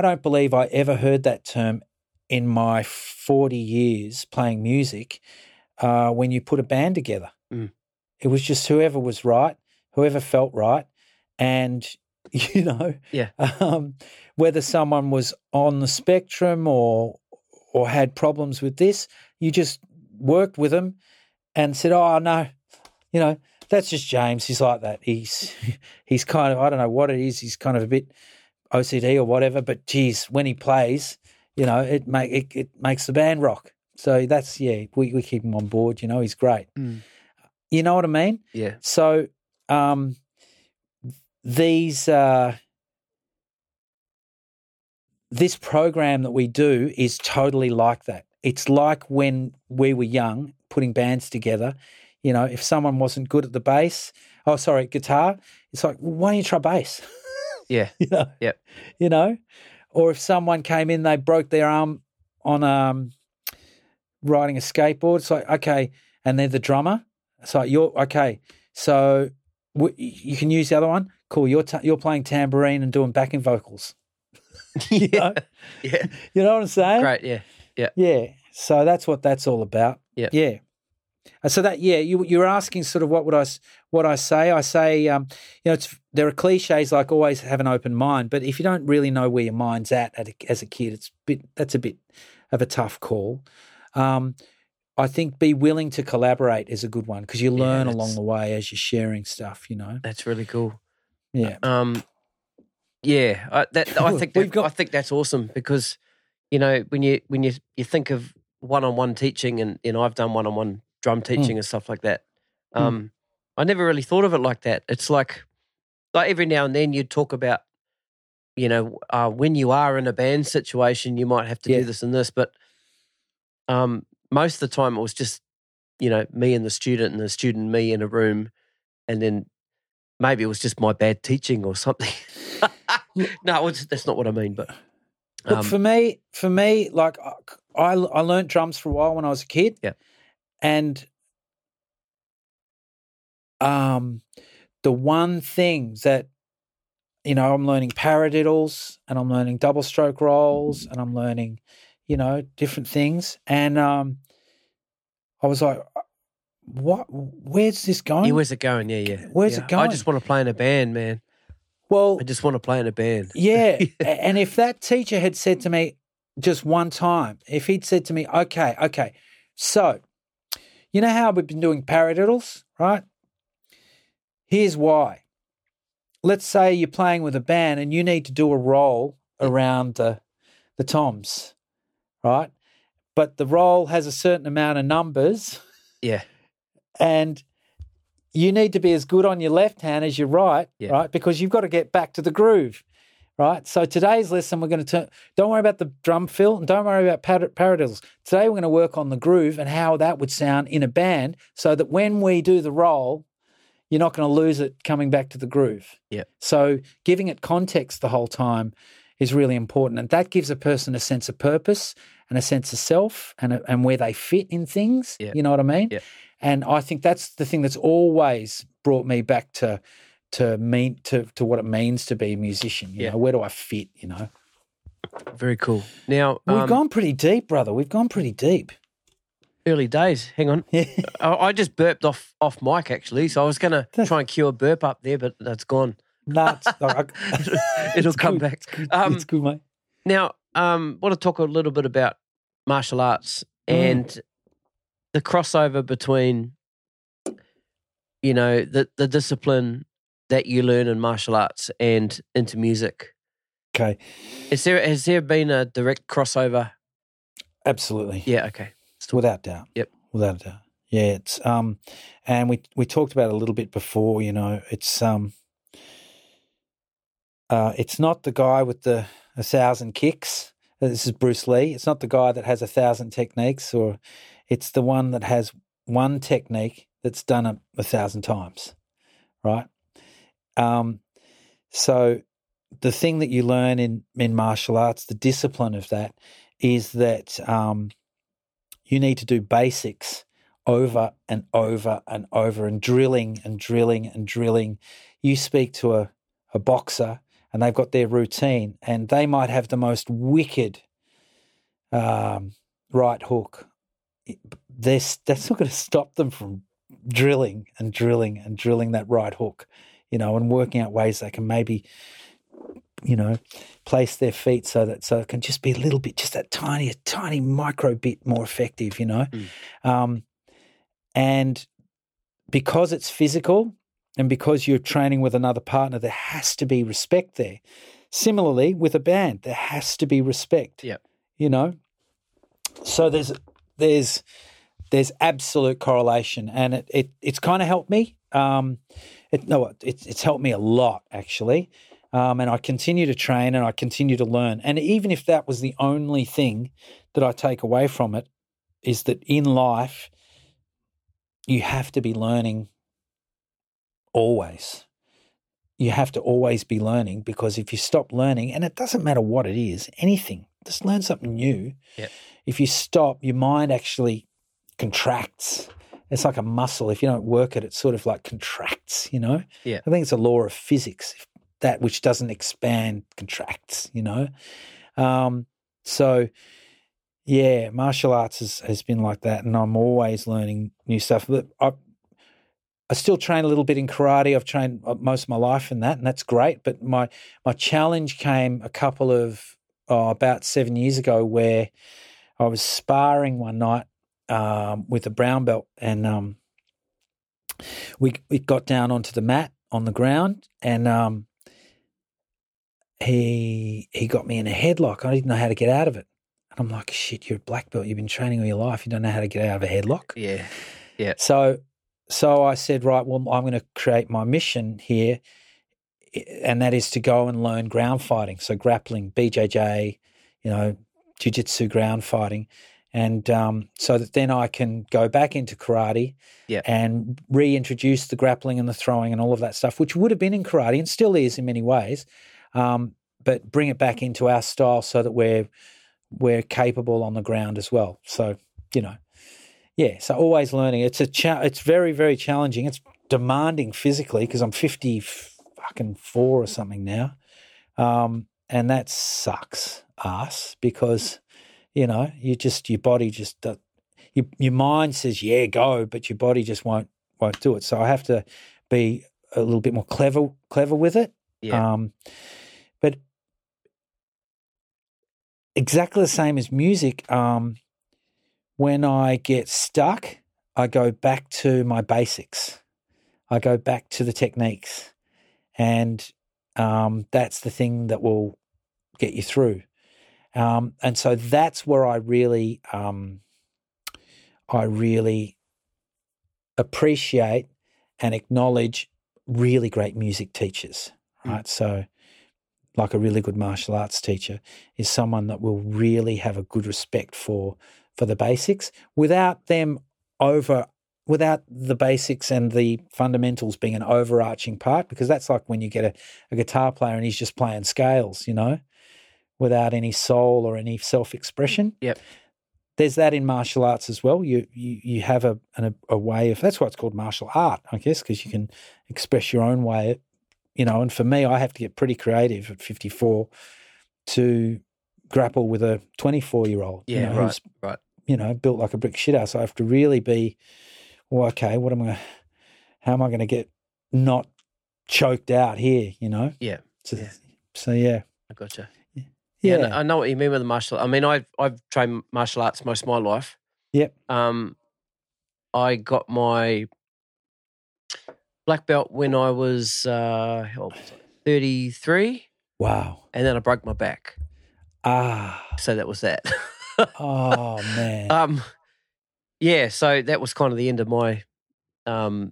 don't believe I ever heard that term in my 40 years playing music when you put a band together. Mm. It was just whoever was right, whoever felt right, and, you know, whether someone was on the spectrum or had problems with this, you just worked with them and said, oh, no, you know, that's just James. He's like that. He's kind of, I don't know what it is, he's kind of a bit OCD or whatever, but, geez, when he plays, you know, it makes the band rock. So that's, yeah, we keep him on board, you know, he's great. Mm. You know what I mean? Yeah. So this program that we do is totally like that. It's like when we were young, putting bands together, you know, if someone wasn't good at the guitar, it's like, why don't you try bass? Yeah. You know? Yeah. You know, or if someone came in, they broke their arm on riding a skateboard. It's like, okay. And they're the drummer. It's like, you're okay. So you can use the other one. Cool. You're playing tambourine and doing backing vocals. You know? Yeah. You know what I'm saying? Great. Yeah. Yeah. Yeah. So that's what that's all about. Yeah. Yeah. And so that, yeah, you're asking sort of what I say. I say, you know, there are cliches like always have an open mind, but if you don't really know where your mind's at as a kid, that's a bit of a tough call. I think be willing to collaborate is a good one because you learn along the way as you're sharing stuff, you know. That's really cool. Yeah. I think that's awesome because, you know, when you think of one-on-one teaching and, you know, I've done one-on-one drum teaching and stuff like that, I never really thought of it like that. It's like every now and then you'd talk about, you know, when you are in a band situation, you might have to do this and this, but most of the time it was just, you know, me and the student me in a room And then maybe it was just my bad teaching or something. No, that's not what I mean. But look, for me, like I learnt drums for a while when I was a kid. Yeah. And the one thing that, you know, I'm learning paradiddles and I'm learning double stroke rolls and I'm learning, you know, different things. And I was like, what? Where's this going? Yeah, where's it going? Yeah. Where's it going? I just want to play in a band, man. Well, I just want to play in a band. Yeah. And if that teacher had said to me just one time, if he'd said to me, okay, so you know how we've been doing paradiddles, right? Here's why. Let's say you're playing with a band and you need to do a roll around the toms, right? But the roll has a certain amount of numbers. Yeah. And you need to be as good on your left hand as your right, right? Because you've got to get back to the groove, right? So today's lesson we're going to don't worry about the drum fill and don't worry about paradiddles. Today we're going to work on the groove and how that would sound in a band so that when we do the roll, you're not going to lose it coming back to the groove. Yeah. So giving it context the whole time is really important, and that gives a person a sense of purpose and a sense of self and where they fit in things. Yeah. You know what I mean? Yeah. And I think that's the thing that's always brought me back to what it means to be a musician. You know, where do I fit? You know. Very cool. Now we've gone pretty deep, brother. We've gone pretty deep. Early days. Hang on. Yeah. I just burped off mic, actually, so I was going to try and cue a burp up there, but that's gone. No, it'll come back. It's good, mate. Now, I want to talk a little bit about martial arts and the crossover between, you know, the discipline that you learn in martial arts and into music. Okay. Has there been a direct crossover? Absolutely. Yeah, okay. Without doubt. Yep. Without a doubt. Yeah. It's and we talked about it a little bit before, you know, it's not the guy with the 1,000 kicks. This is Bruce Lee. It's not the guy that has 1,000 techniques, or it's the one that has one technique that's done 1,000 times. Right? So the thing that you learn in martial arts, the discipline of that, is that you need to do basics over and over and over and drilling and drilling and drilling. You speak to a boxer and they've got their routine and they might have the most wicked right hook. That's not going to stop them from drilling and drilling and drilling that right hook, you know, and working out ways they can maybe, you know, place their feet so it can just be a little bit, just that tiny micro bit more effective, you know. And because it's physical and because you're training with another partner, there has to be respect there. Similarly, with a band, there has to be respect. Yeah. You know. So there's absolute correlation, and it's kind of helped me. It's helped me a lot, actually. And I continue to train and I continue to learn. And even if that was the only thing that I take away from it, is that in life you have to be learning always. You have to always be learning, because if you stop learning, and it doesn't matter what it is, anything, just learn something new. Yep. If you stop, your mind actually contracts. It's like a muscle. If you don't work it sort of like contracts, you know. Yeah. I think it's a law of physics. That which doesn't expand contracts, you know. So, yeah, martial arts has been like that, and I'm always learning new stuff. But I still train a little bit in karate. I've trained most of my life in that, and that's great. But my challenge came about 7 years ago, where I was sparring one night with a brown belt, and we got down onto the mat on the ground, and he got me in a headlock. I didn't know how to get out of it. And I'm like, shit, you're a black belt. You've been training all your life. You don't know how to get out of a headlock. Yeah. Yeah. So I said, right, well, I'm going to create my mission here, and that is to go and learn ground fighting. So grappling, BJJ, you know, jiu-jitsu ground fighting. And so that then I can go back into karate and reintroduce the grappling and the throwing and all of that stuff, which would have been in karate and still is in many ways, but bring it back into our style so that we're capable on the ground as well. So, you know, yeah, so always learning. It's very, very challenging. It's demanding physically because I'm 54 or something now, and that sucks ass because – you know, your body just, your mind says, yeah, go, but your body just won't do it. So I have to be a little bit more clever with it. Yeah. But exactly the same as music, when I get stuck, I go back to my basics. I go back to the techniques. And that's the thing that will get you through. And so that's where I really appreciate and acknowledge really great music teachers, right? Mm. So like a really good martial arts teacher is someone that will really have a good respect for the basics without the basics and the fundamentals being an overarching part, because that's like when you get a guitar player and he's just playing scales, you know, without any soul or any self-expression. Yep. There's that in martial arts as well. You have a way of, that's why it's called martial art, I guess, because you can express your own way, you know. And for me, I have to get pretty creative at 54 to grapple with a 24-year-old. Yeah, you know, right. You know, built like a brick shithouse. So I have to really be, well, okay, how am I going to get not choked out here, you know? Yeah. So yeah. I gotcha. Yeah, I know what you mean with the martial arts. I mean, I've trained martial arts most of my life. Yep. I got my black belt when I was 33. Wow. And then I broke my back. Ah. So that was that. Oh, man. Yeah, so that was kind of the end of my my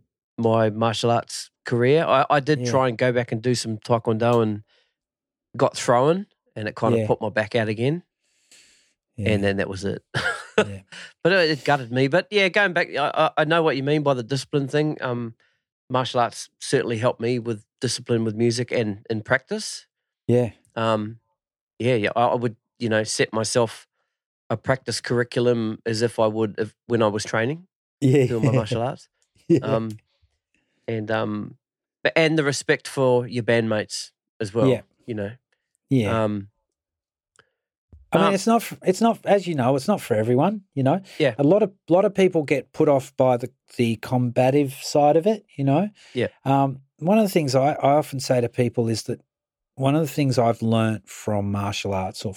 martial arts career. I did try and go back and do some taekwondo and got thrown. And it kind of put my back out again. Yeah. And then that was it. Yeah. But it gutted me. But, yeah, going back, I know what you mean by the discipline thing. Martial arts certainly helped me with discipline with music and in practice. Yeah. I would, you know, set myself a practice curriculum as if I would when I was training. Yeah. Doing my martial arts. Yeah. And the respect for your bandmates as well, you know. Yeah, I mean, it's not as you know, it's not for everyone, you know. Yeah, a lot of people get put off by the combative side of it, you know. Yeah. One of the things I often say to people is that one of the things I've learned from martial arts or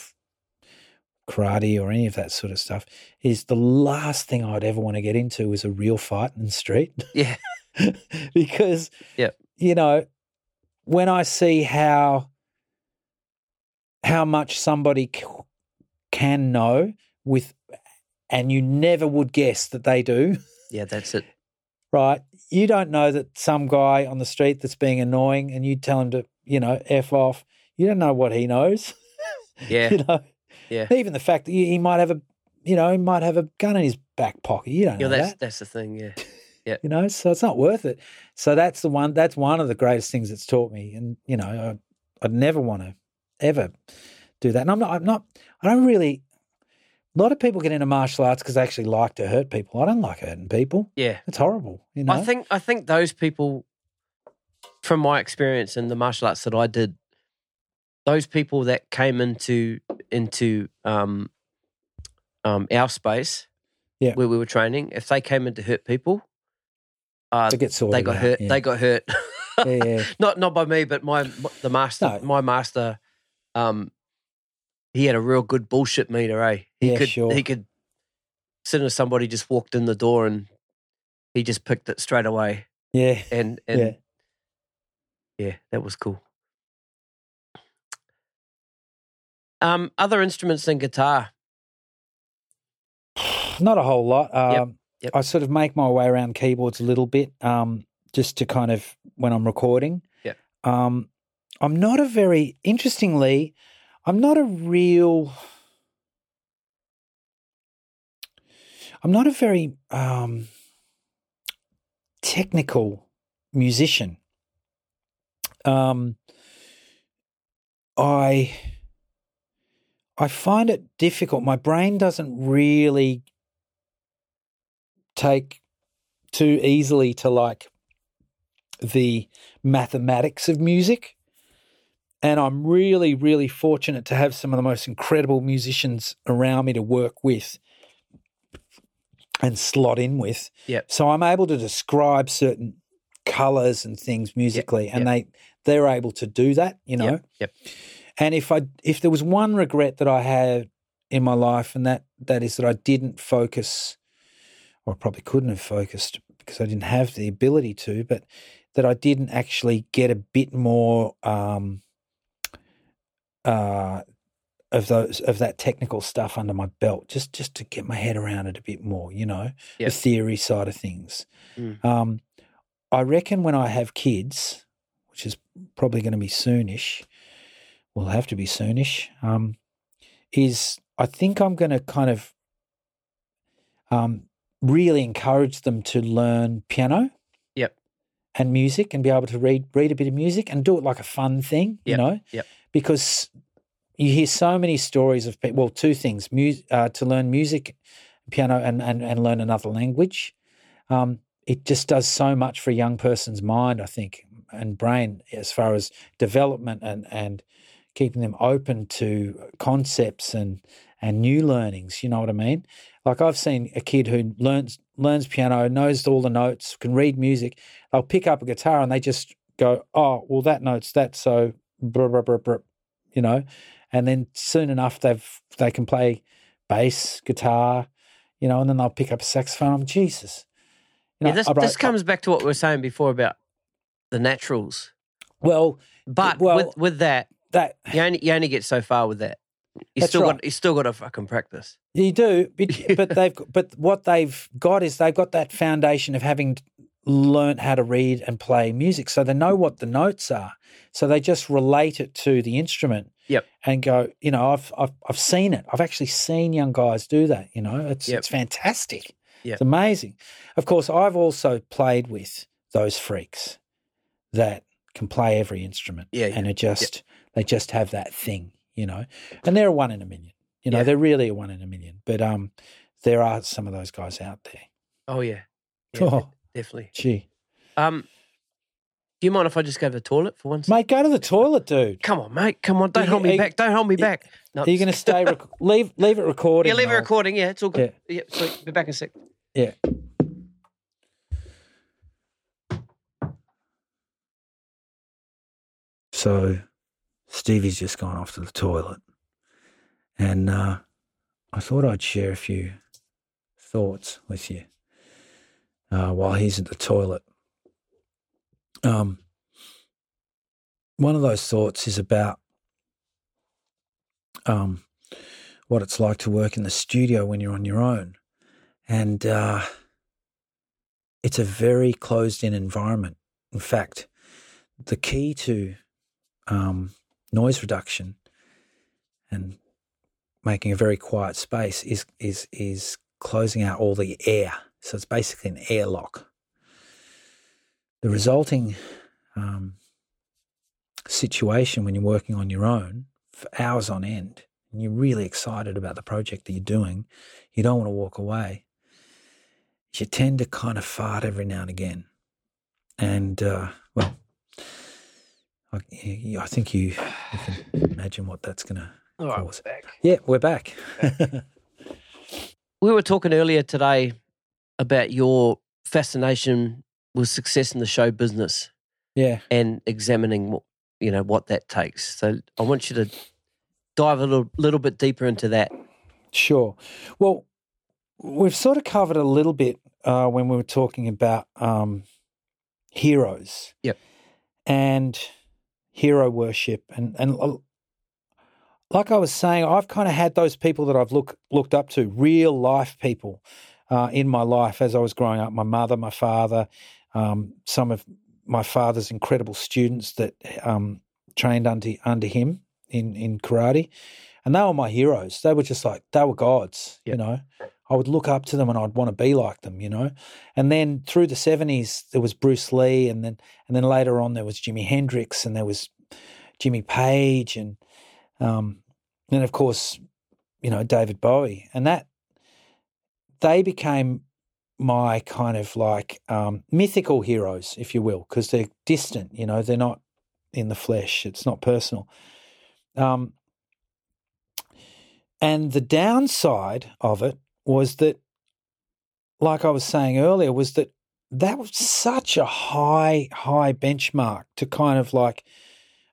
karate or any of that sort of stuff is the last thing I'd ever want to get into is a real fight in the street. Yeah, because you know, when I see how much somebody can know and you never would guess that they do. Yeah, that's it. Right. You don't know that some guy on the street that's being annoying and you tell him to, you know, F off, you don't know what he knows. Yeah. You know? Yeah. Even the fact that he might have a gun in his back pocket. You don't know that. That's the thing, yeah. Yeah. You know, so it's not worth it. So that's one of the greatest things it's taught me. And, you know, I'd never want to ever do that. And a lot of people get into martial arts because they actually like to hurt people. I don't like hurting people. Yeah. It's horrible. You know? I think those people, from my experience in the martial arts that I did, those people that came into our space where we were training, if they came in to hurt people, they got hurt. Yeah. They got hurt. Yeah. Not by me, but the master. No. My master. He had a real good bullshit meter, eh? He could, as soon as somebody just walked in the door and he just picked it straight away. Yeah. And that was cool. Other instruments than guitar? Not a whole lot. I sort of make my way around keyboards a little bit, just to kind of, when I'm recording. Yeah. I'm not a real I'm not a very technical musician. I find it difficult. My brain doesn't really take too easily to like the mathematics of music. And I'm really, really fortunate to have some of the most incredible musicians around me to work with and slot in with. Yep. So I'm able to describe certain colors and things musically, yep. and they're able to do that, you know. Yep. And if there was one regret that I had in my life, and that is that I didn't focus, or I probably couldn't have focused because I didn't have the ability to, but that I didn't actually get a bit more of that technical stuff under my belt, just to get my head around it a bit more, you know, yep. the theory side of things. Mm. I reckon when I have kids, which is probably going to be soonish, will have to be soonish, is I think I'm going to kind of really encourage them to learn piano, yep, and music, and be able to read a bit of music and do it like a fun thing, yep. you know, yep. because you hear so many stories of people. Well, two things: to learn music, piano, and learn another language. It just does so much for a young person's mind, I think, and brain, as far as development and keeping them open to concepts and new learnings, you know what I mean? Like I've seen a kid who learns piano, knows all the notes, can read music. They'll pick up a guitar and they just go, oh, well, that note's that, so blah, blah, blah, blah, you know. And then soon enough they can play bass, guitar, you know, and then they'll pick up a saxophone. I'm Jesus. You know, yeah, this comes back to what we were saying before about the naturals. With that you only get so far with that. You still got to fucking practice. You do, but what they've got is they've got that foundation of having learned how to read and play music, so they know what the notes are. So they just relate it to the instrument. Yep. And go, you know, I've seen it. I've actually seen young guys do that. You know, it's fantastic. Yep. It's amazing. Of course, I've also played with those freaks that can play every instrument and they just have that thing, you know. And they're a one in a million. You know, they're really a one in a million. But there are some of those guys out there. Oh, yeah oh, definitely. Gee. Do you mind if I just go to the toilet for one second? Mate, go to the toilet, dude. Come on, mate. Come on. Don't hold me back. No, are you going to stay? Leave it recording. Yeah, leave it recording. Yeah, it's all good. Yeah, be back in a sec. Yeah. So Stevie's just gone off to the toilet, and I thought I'd share a few thoughts with you while he's at the toilet. One of those thoughts is about what it's like to work in the studio when you're on your own, and it's a very closed-in environment. In fact, the key to noise reduction and making a very quiet space is closing out all the air. So it's basically an airlock. The resulting situation when you're working on your own for hours on end, and you're really excited about the project that you're doing, you don't want to walk away, you tend to kind of fart every now and again. And, I think you can imagine what that's going to cause. Right, we're back. We were talking earlier today about your fascination with success in the show business, and examining, you know, what that takes. So I want you to dive a little bit deeper into that. Sure. Well, we've sort of covered a little bit when we were talking about heroes, and hero worship, and like I was saying, I've kind of had those people that I've looked up to, real life people in my life as I was growing up. My mother, my father. Some of my father's incredible students that trained under him in karate, and they were my heroes. They were just like, they were gods, you know. I would look up to them and I'd want to be like them, you know. And then through the 70s, there was Bruce Lee, and then later on there was Jimi Hendrix, and there was Jimmy Page, and of course, you know, David Bowie. And that they became my kind of like mythical heroes, if you will, because they're distant, you know, they're not in the flesh. It's not personal. And the downside of it was that, like I was saying earlier, was that was such a high benchmark to kind of like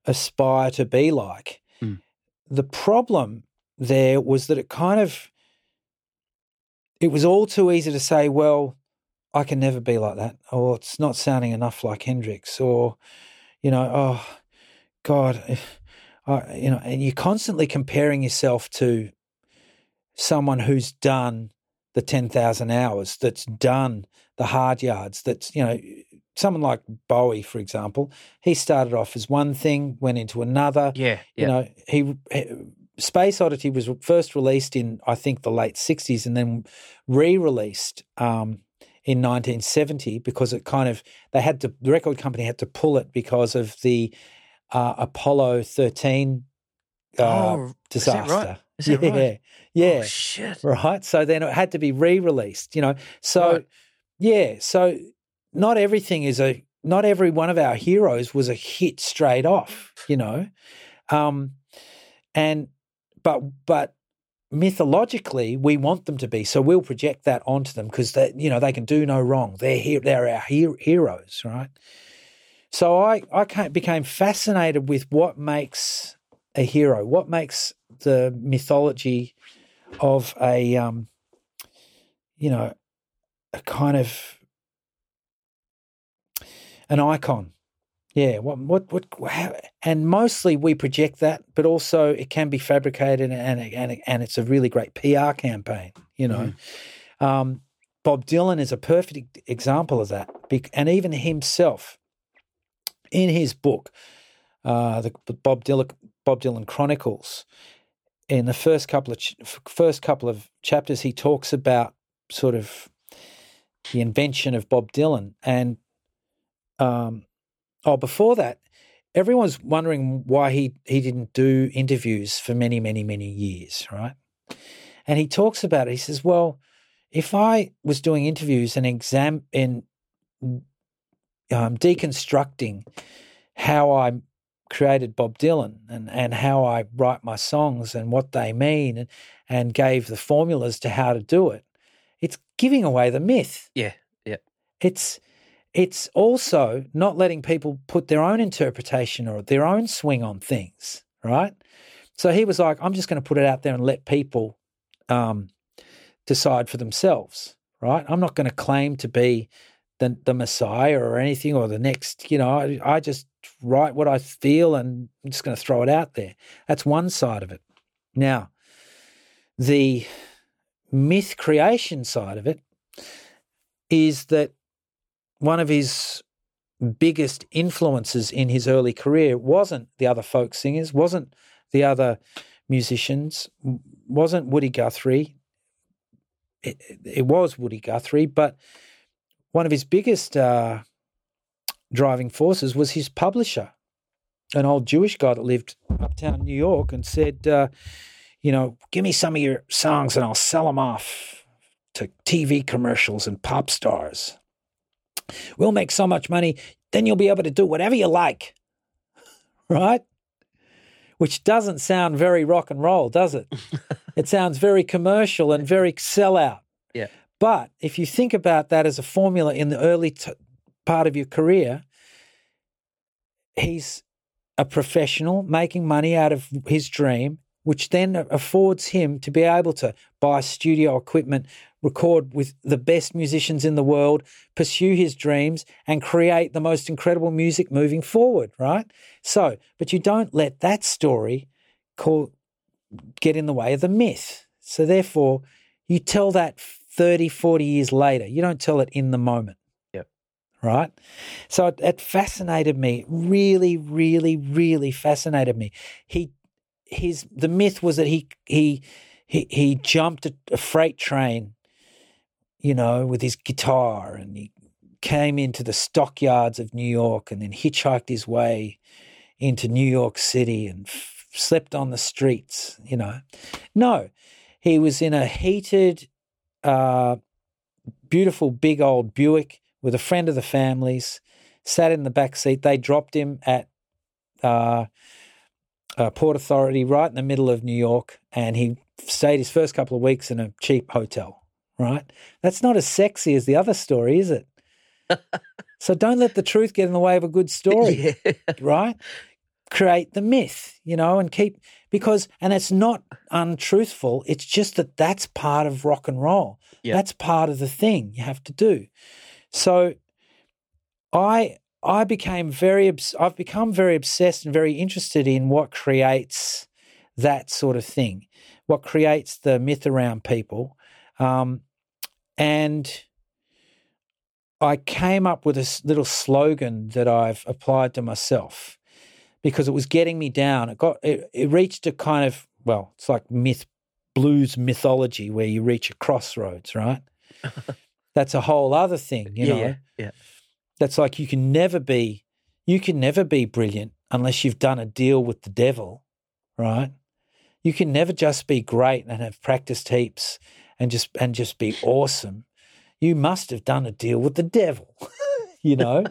aspire to be like. Mm. The problem there was that it was all too easy to say, well, I can never be like that, or it's not sounding enough like Hendrix, or, you know, oh, God, you know, and you're constantly comparing yourself to someone who's done the 10,000 hours, that's done the hard yards, that's, you know, someone like Bowie, for example, he started off as one thing, went into another. Yeah. You know, Space Oddity was first released in, I think, the late 60s, and then re-released in 1970 because it kind of, the record company had to pull it because of the Apollo 13 disaster. Is that right? Yeah. Oh, shit. Right? So then it had to be re-released, you know. So, so not everything is not every one of our heroes was a hit straight off, you know. But mythologically, we want them to be. So we'll project that onto them because that, you know, they can do no wrong. They're our heroes, right? So I became fascinated with what makes a hero, what makes the mythology of a, you know, a kind of an icon. Yeah, what, and mostly we project that, but also it can be fabricated, and it's a really great PR campaign, you know. Mm. Bob Dylan is a perfect example of that, and even himself, in his book, the Bob Dylan Chronicles, in the first couple of chapters, he talks about sort of the invention of Bob Dylan, and before that, everyone's wondering why he didn't do interviews for many, many, many years, right? And he talks about it. He says, well, if I was doing interviews and deconstructing how I created Bob Dylan and how I write my songs and what they mean and gave the formulas to how to do it, it's giving away the myth. Yeah, yeah. It's also not letting people put their own interpretation or their own swing on things, right? So he was like, I'm just going to put it out there and let people decide for themselves, right? I'm not going to claim to be the Messiah or anything or the next, you know, I just write what I feel and I'm just going to throw it out there. That's one side of it. Now, the myth creation side of it is that one of his biggest influences in his early career wasn't the other folk singers, wasn't the other musicians, wasn't Woody Guthrie. It was Woody Guthrie, but one of his biggest driving forces was his publisher, an old Jewish guy that lived uptown New York, and said, you know, give me some of your songs and I'll sell them off to TV commercials and pop stars. We'll make so much money, then you'll be able to do whatever you like, right? Which doesn't sound very rock and roll, does it? It sounds very commercial and very sellout. Yeah. But if you think about that as a formula in the early part of your career, he's a professional making money out of his dream, which then affords him to be able to buy studio equipment, record with the best musicians in the world, pursue his dreams, and create the most incredible music moving forward, right? So, but you don't let that story get in the way of the myth. So therefore, you tell that 30, 40 years later. You don't tell it in the moment. Yep. Right? So it fascinated me, really, really, really fascinated me. The myth was that he jumped a freight train you know, with his guitar, and he came into the stockyards of New York and then hitchhiked his way into New York City and slept on the streets, you know. No, he was in a heated, beautiful big old Buick with a friend of the family's, sat in the back seat. They dropped him at Port Authority right in the middle of New York, and he stayed his first couple of weeks in a cheap hotel, right? That's not as sexy as the other story, is it? So don't let the truth get in the way of a good story, yeah. Right? Create the myth, you know, and keep – because – and it's not untruthful. It's just that that's part of rock and roll. Yeah. That's part of the thing you have to do. So I became very – I've become very obsessed and very interested in what creates that sort of thing, what creates the myth around people. And I came up with a little slogan that I've applied to myself because it was getting me down. It reached a kind of, well, it's like blues mythology where you reach a crossroads, right? That's a whole other thing, you know. Yeah, yeah. That's like you can never be brilliant unless you've done a deal with the devil, right? You can never just be great and have practiced heaps and just be awesome. You must have done a deal with the devil, you know.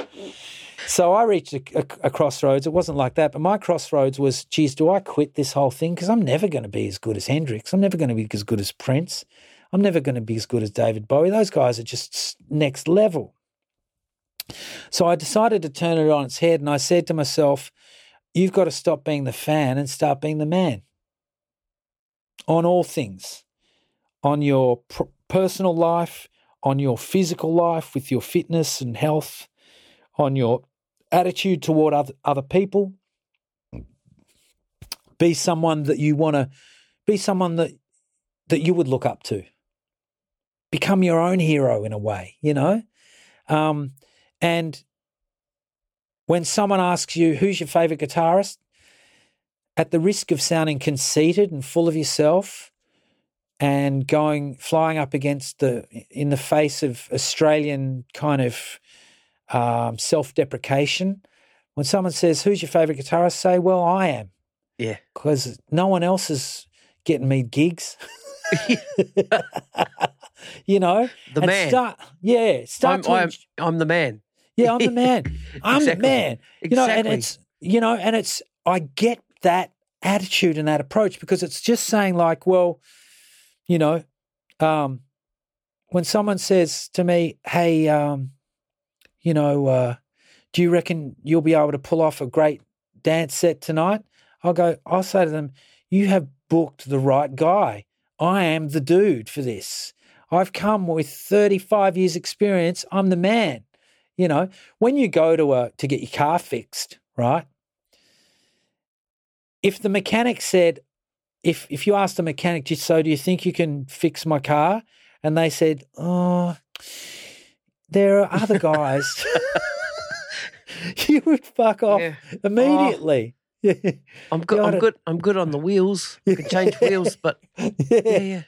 So I reached a crossroads. It wasn't like that, but my crossroads was, geez, do I quit this whole thing? Because I'm never going to be as good as Hendrix. I'm never going to be as good as Prince. I'm never going to be as good as David Bowie. Those guys are just next level. So I decided to turn it on its head, and I said to myself, you've got to stop being the fan and start being the man on all things, on your personal life, on your physical life with your fitness and health, on your attitude toward other people. Be someone that you want to be, someone that you would look up to. Become your own hero in a way, you know. And when someone asks you, who's your favorite guitarist, at the risk of sounding conceited and full of yourself, and flying up against in the face of Australian kind of self-deprecation, when someone says, who's your favourite guitarist, say, well, I am. Yeah. Because no one else is getting me gigs. You know? The man. I'm the man. Yeah, I'm the man. I'm exactly. The man. You know, exactly. And I get that attitude and that approach because it's just saying like, well, you know, when someone says to me, hey, you know, do you reckon you'll be able to pull off a great dance set tonight? I'll say to them, you have booked the right guy. I am the dude for this. I've come with 35 years experience. I'm the man. You know, when you go to get your car fixed, right, if the mechanic said, If you asked the mechanic, so do you think you can fix my car? And they said, oh, there are other guys. You would fuck off immediately. Oh, yeah. I'm good on the wheels. I can change wheels, but yeah.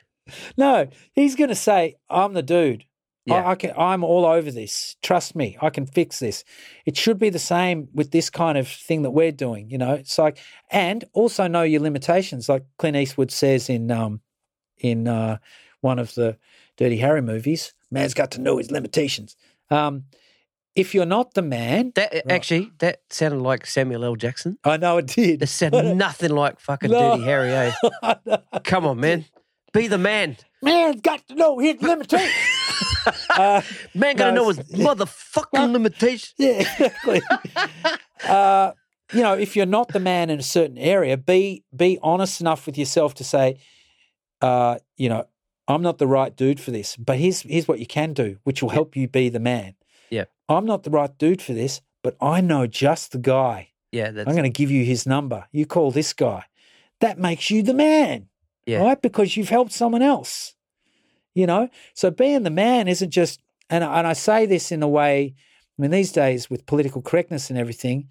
No, he's going to say, I'm the dude. Yeah. I'm all over this. Trust me, I can fix this. It should be the same with this kind of thing that we're doing, you know. It's like, and also know your limitations, like Clint Eastwood says in one of the Dirty Harry movies. Man's got to know his limitations. If you're not the man, that sounded like Samuel L. Jackson. I know it did. It sounded nothing like fucking Dirty Harry. Eh? Come on, man, be the man. Man's got to know his limitations. Man gotta know his motherfucking limitations. Yeah, exactly. You know, if you're not the man in a certain area, be honest enough with yourself to say, you know, I'm not the right dude for this, but here's what you can do, which will help you be the man. Yeah. I'm not the right dude for this, but I know just the guy. Yeah, I'm going to give you his number. You call this guy. That makes you the man, right? Because you've helped someone else. You know, so being the man isn't just, and I say this in a way, I mean, these days with political correctness and everything,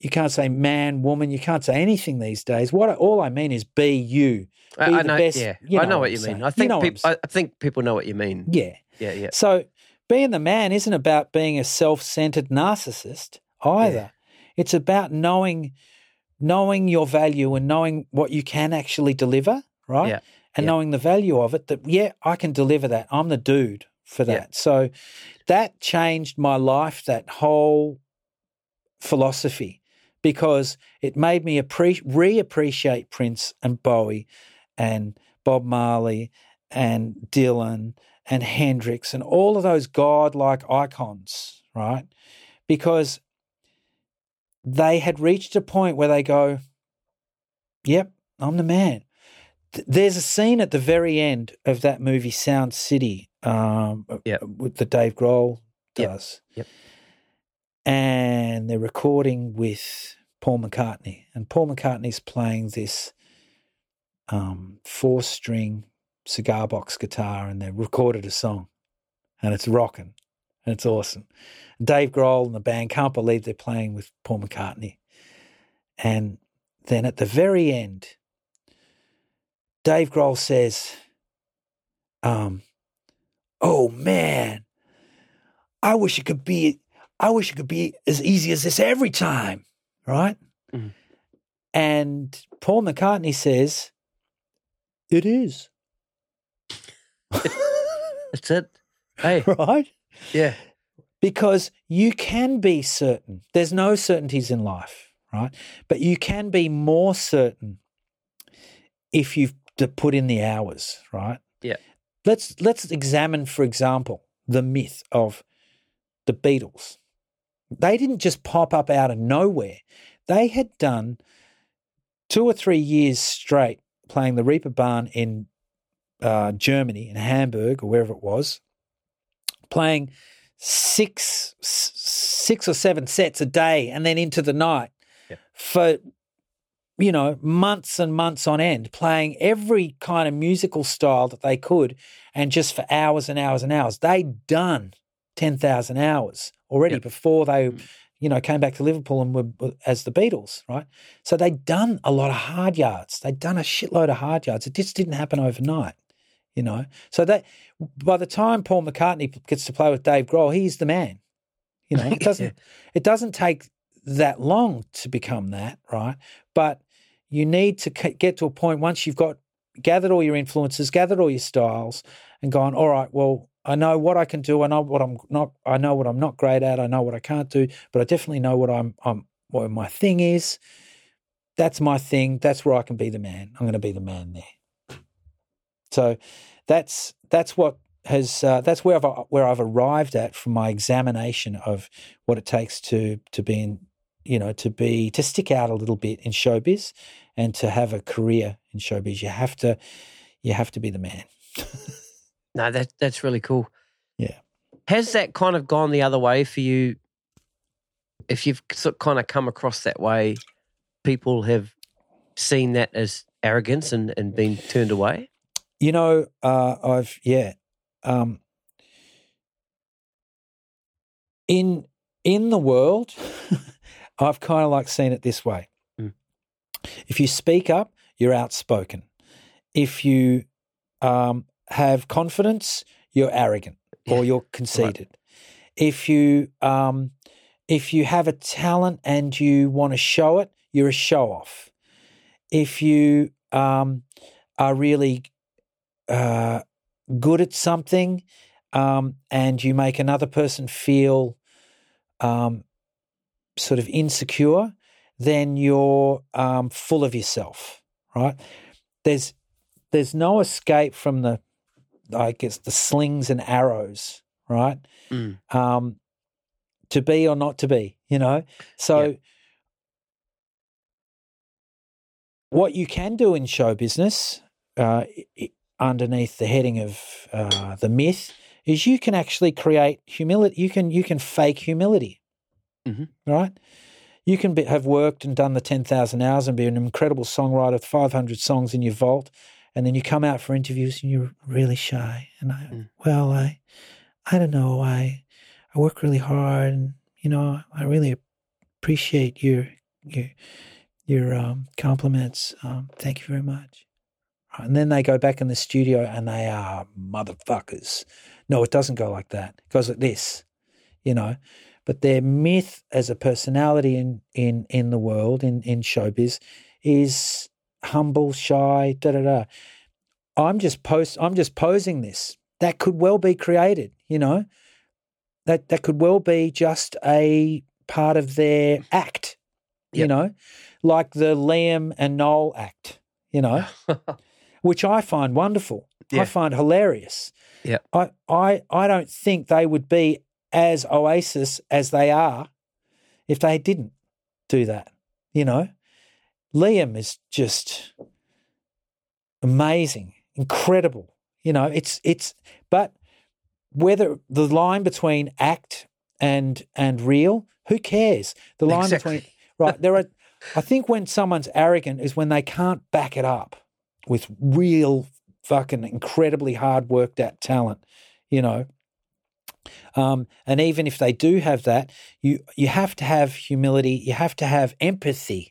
You can't say man, woman. You can't say anything these days. All I mean is be you. Be I the know. Best, yeah, you know I know what you mean. I think you know I think people know what you mean. Yeah, yeah, yeah. So being the man isn't about being a self-centered narcissist either. Yeah. It's about knowing your value and knowing what you can actually deliver, right? Yeah. And knowing the value of it. That I can deliver that. I'm the dude for that. Yeah. So that changed my life. That whole philosophy. Because it made me reappreciate Prince and Bowie and Bob Marley and Dylan and Hendrix and all of those godlike icons, right? Because they had reached a point where they go, yep, I'm the man. There's a scene at the very end of that movie Sound City that Dave Grohl does. Yep. And they're recording with Paul McCartney, and Paul McCartney's playing this 4-string cigar box guitar, and they recorded a song, and it's rocking, and it's awesome. Dave Grohl and the band can't believe they're playing with Paul McCartney. And then at the very end, Dave Grohl says, "Oh man, I wish it could be as easy as this every time," right? Mm. And Paul McCartney says, "It is." That's it. Hey. Right? Yeah. Because you can be certain. There's no certainties in life, right? But you can be more certain if you've put in the hours, right? Yeah. Let's examine, for example, the myth of the Beatles. They didn't just pop up out of nowhere. They had done 2 or 3 years straight playing the Reeperbahn in Germany, in Hamburg or wherever it was, playing six or seven sets a day and then into the night for, you know, months and months on end, playing every kind of musical style that they could and just for hours and hours and hours. They'd done 10,000 hours already before they, you know, came back to Liverpool and were as the Beatles, right? So they'd done a lot of hard yards. They'd done a shitload of hard yards. It just didn't happen overnight, you know. So that by the time Paul McCartney gets to play with Dave Grohl, he's the man. You know, it doesn't take that long to become that, right? But you need to get to a point once you've gathered all your influences, gathered all your styles, and gone, all right, well, I know what I can do. I know what I'm not. I know what I'm not great at. I know what I can't do. But I definitely know what what my thing is. That's my thing. That's where I can be the man. I'm going to be the man there. So that's where I've arrived at from my examination of what it takes to stick out a little bit in showbiz and to have a career in showbiz. You have to be the man. No, that's really cool. Yeah. Has that kind of gone the other way for you? If you've kind of come across that way, people have seen that as arrogance and been turned away? You know, in the world, I've kind of like seen it this way. Mm. If you speak up, you're outspoken. If you have confidence, you're arrogant or you're conceited. Right. If you have a talent and you want to show it, you're a show-off. If you are really good at something and you make another person feel sort of insecure, then you're full of yourself, right? There's no escape from the slings and arrows, right? Mm. To be or not to be, you know? So what you can do in show business underneath the heading of the myth is you can actually create humility. You can fake humility, right? You can have worked and done the 10,000 hours and be an incredible songwriter with 500 songs in your vault. And then you come out for interviews and you're really shy. And I don't know. I work really hard and, you know, I really appreciate your your compliments. Thank you very much. And then they go back in the studio and they are motherfuckers. No, it doesn't go like that. It goes like this, you know. But their myth as a personality in the world, in showbiz, is humble, shy, da-da-da. I'm just posing this. That could well be created, you know. That could well be just a part of their act, you know, like the Liam and Noel act, you know, which I find wonderful. Yeah. I find hilarious. Yeah. I don't think they would be as Oasis as they are if they didn't do that, you know. Liam is just amazing, incredible, you know. But whether the line between act and real, who cares? The line between right there are. I think when someone's arrogant is when they can't back it up with real fucking incredibly hard worked at talent, you know. And even if they do have that, you have to have humility. You have to have empathy,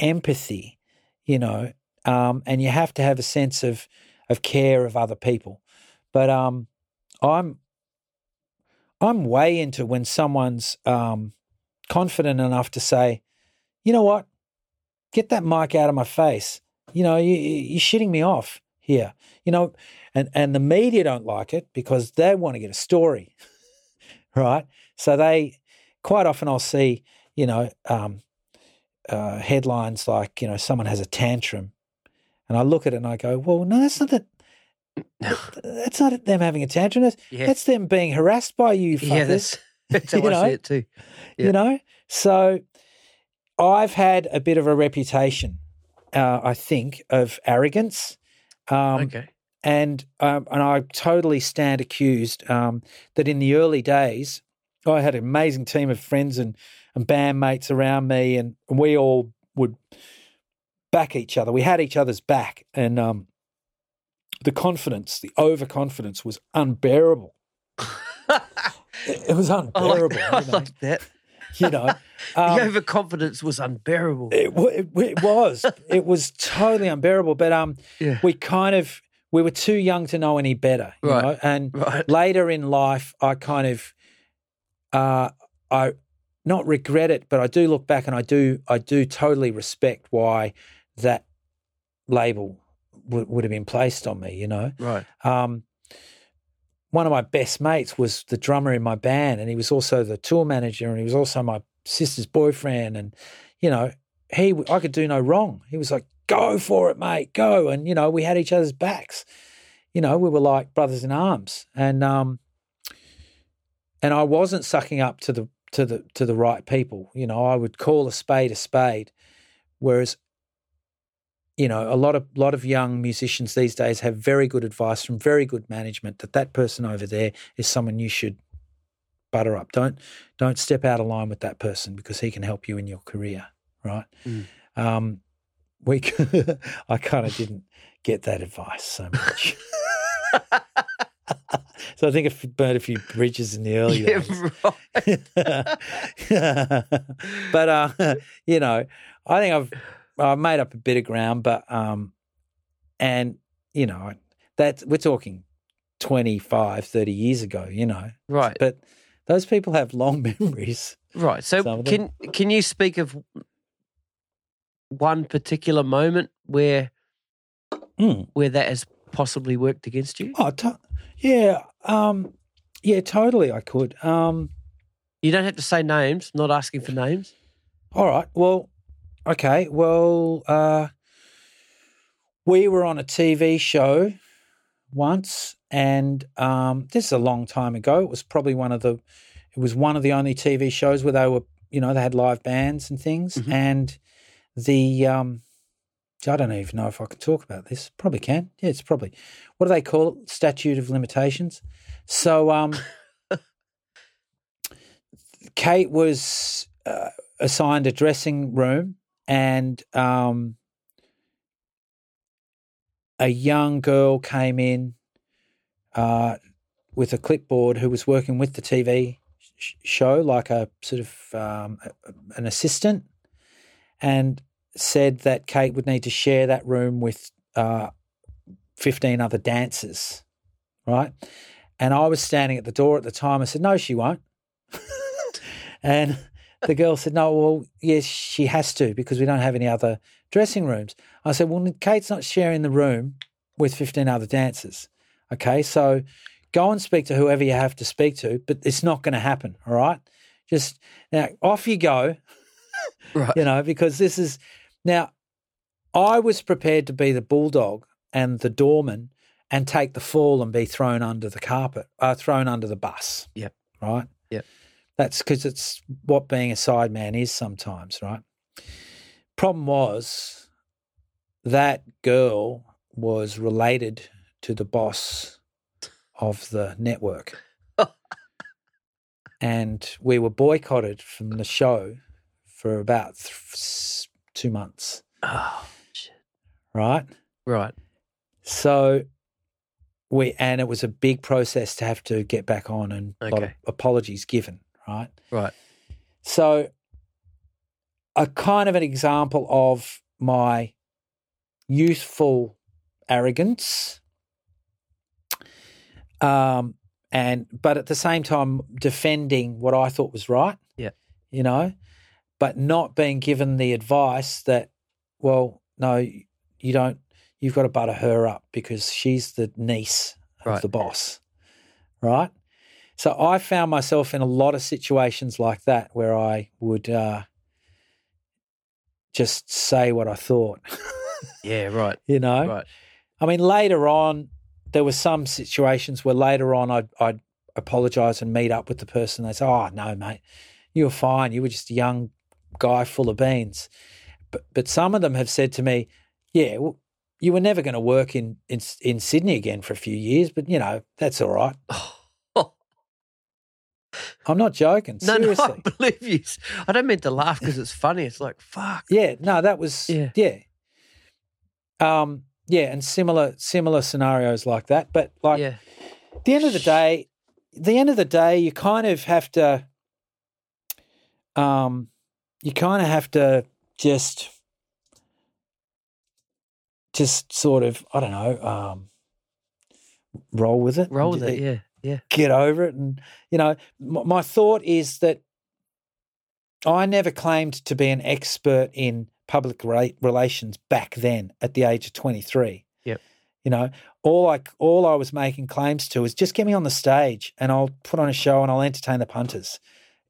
you know, and you have to have a sense of care of other people. But I'm way into when someone's confident enough to say, you know what, get that mic out of my face. You know, you're shitting me off here. You know, and the media don't like it because they want to get a story, right? So they quite often I'll see, you know, headlines like, you know, someone has a tantrum, and I look at it and I go, well, no, that's not that. That's not them having a tantrum. That's them being harassed by you fuckers. Yeah, that's how I see it too. Yeah. You know? So I've had a bit of a reputation, I think, of arrogance. Okay. And I totally stand accused that in the early days I had an amazing team of friends and bandmates around me, and we all would back each other. We had each other's back, and the confidence, the overconfidence was unbearable. It was unbearable. I like that. You know. The overconfidence was unbearable. It was. It was totally unbearable. But we were too young to know any better. You know? And later in life I kind of I not regret it, but I do look back and I do totally respect why that label would have been placed on me, you know. Right. One of my best mates was the drummer in my band, and he was also the tour manager, and he was also my sister's boyfriend, and, you know, I could do no wrong. He was like, go for it, mate, go. And, you know, we had each other's backs. You know, we were like brothers in arms. And I wasn't sucking up to the right people. You know, I would call a spade, whereas, you know, a lot of young musicians these days have very good advice from very good management that person over there is someone you should butter up. Don't step out of line with that person because he can help you in your career, right? Mm. I kind of didn't get that advice so much. So I think I burned a few bridges in the early days. Right. But, you know, I think I've made up a bit of ground, but and, you know, we're talking 25, 30 years ago, you know. Right. But those people have long memories. Right. So can you speak of one particular moment where that has possibly worked against you? Oh, yeah, totally I could. You don't have to say names, not asking for names. All right. Well, okay. Well, we were on a TV show once, and this is a long time ago. It was probably one of the only TV shows where they were, you know, they had live bands and things. Mm-hmm. And the I don't even know if I can talk about this. Probably can. Yeah, it's probably, what do they call it? Statute of limitations. So Kate was assigned a dressing room. And a young girl came in with a clipboard who was working with the TV show, like a sort of an assistant. and said that Kate would need to share that room with 15 other dancers, right? And I was standing at the door at the time. I said, no, she won't. And the girl said, no, well, yes, she has to because we don't have any other dressing rooms. I said, well, Kate's not sharing the room with 15 other dancers, okay? So go and speak to whoever you have to speak to, but it's not going to happen, all right? Just now, off you go, right. You know, because this is – now, I was prepared to be the bulldog and the doorman and take the fall and be thrown under the carpet, thrown under the bus. Yep. Right? Yep. That's because it's what being a sideman is sometimes, right? Problem was that girl was related to the boss of the network. And we were boycotted from the show for about 2 months. Oh, shit. Right? Right. So and it was a big process to have to get back on and a lot of apologies given, right? Right. So a kind of an example of my youthful arrogance, but at the same time defending what I thought was right, yeah, you know, but not being given the advice that, well, no, you don't. You've got to butter her up because she's the niece of the boss, right? So I found myself in a lot of situations like that where I would just say what I thought. Yeah, right. You know? Right. I mean, later on, there were some situations where later on I'd apologise and meet up with the person. They'd say, oh, no, mate, you were fine. You were just a young guy full of beans. But some of them have said to me, yeah, well, you were never going to work in Sydney again for a few years, but, you know, that's all right. I'm not joking, seriously. No, I believe you. I don't mean to laugh because it's funny. It's like, fuck. Yeah, no, that was, yeah. Yeah, and similar scenarios like that. But like at the end of the day, you kind of have to just sort of, I don't know, roll with it. Roll with it, yeah. Yeah. Get over it. And, you know, my thought is that I never claimed to be an expert in public relations back then at the age of 23. Yep. You know, all I was making claims to is just get me on the stage and I'll put on a show and I'll entertain the punters.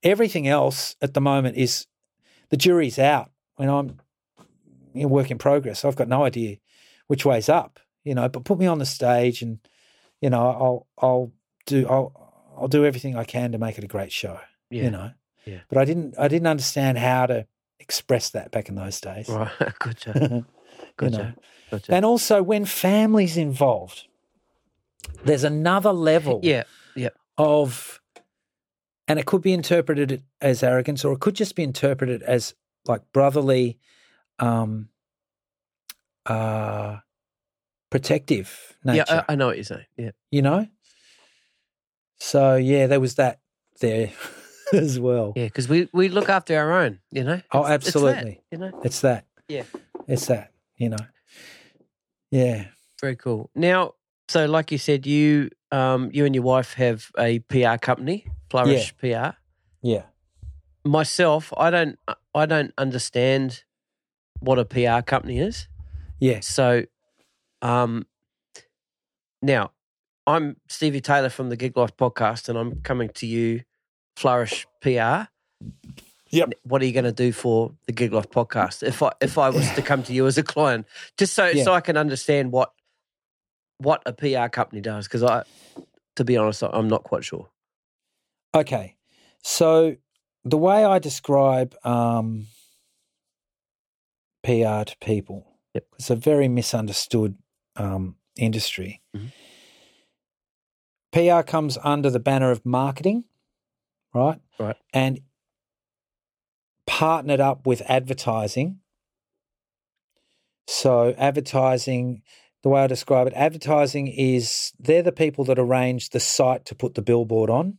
Everything else at the moment is the jury's out when I'm a work in progress. I've got no idea which way's up, you know, but put me on the stage and, you know, I'll do everything I can to make it a great show, you know. Yeah. But I didn't understand how to express that back in those days. Right, gotcha. Gotcha. And also when family's involved, there's another level of, and it could be interpreted as arrogance or it could just be interpreted as like brotherly protective nature. Yeah, I know what you're saying. Yeah. You know? So, yeah, there was that there as well. Yeah, because we look after our own, you know. Oh, absolutely. It's that, you know. It's that. Yeah. It's that, you know. Yeah. Very cool. Now, so like you said, you and your wife have a PR company, Flourish PR. Yeah. Myself, I don't understand what a PR company is. Yeah. So now I'm Stevie Taylor from the Gig Life podcast and I'm coming to you, Flourish PR. Yep. What are you going to do for the Gig Life podcast if I was to come to you as a client? Just so I can understand what a PR company does because to be honest, I'm not quite sure. Okay. So the way I describe PR to people, it's a very misunderstood industry. Mm-hmm. PR comes under the banner of marketing, right? Right. And partnered up with advertising. So advertising, the way I describe it, advertising is they're the people that arrange the site to put the billboard on.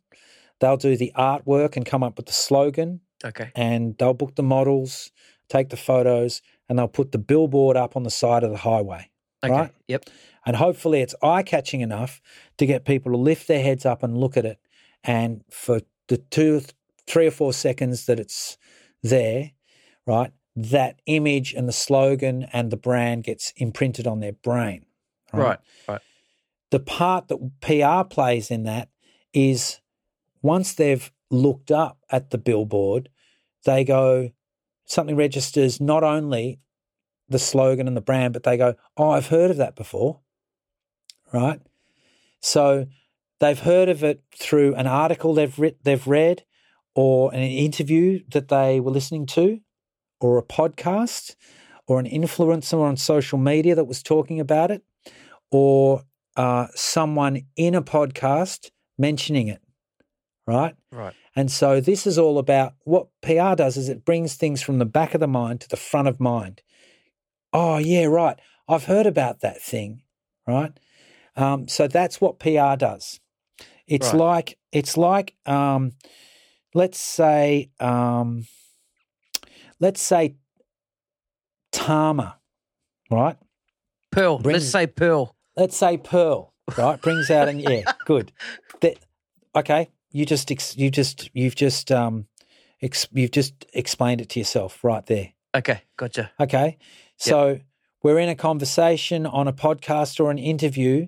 They'll do the artwork and come up with the slogan. Okay. And they'll book the models. take the photos, and they'll put the billboard up on the side of the highway. Okay. Right? Yep. And hopefully it's eye-catching enough to get people to lift their heads up and look at it. And for the 3 or 4 seconds that it's there, right, that image and the slogan and the brand gets imprinted on their brain. Right. The part that PR plays in that is once they've looked up at the billboard, they go, something registers not only the slogan and the brand, but they go, oh, I've heard of that before, right? So they've heard of it through an article they've read or an interview that they were listening to or a podcast or an influencer on social media that was talking about it or someone in a podcast mentioning it, right? Right. And so this is all about what PR does is it brings things from the back of the mind to the front of mind. Oh, yeah, right, I've heard about that thing, right? So that's what PR does. It's right. Let's say Tama, right? Pearl. Let's say Pearl, right? Brings out an yeah, good. Okay, you've just explained it to yourself right there. Okay, gotcha. Okay, so we're in a conversation on a podcast or an interview.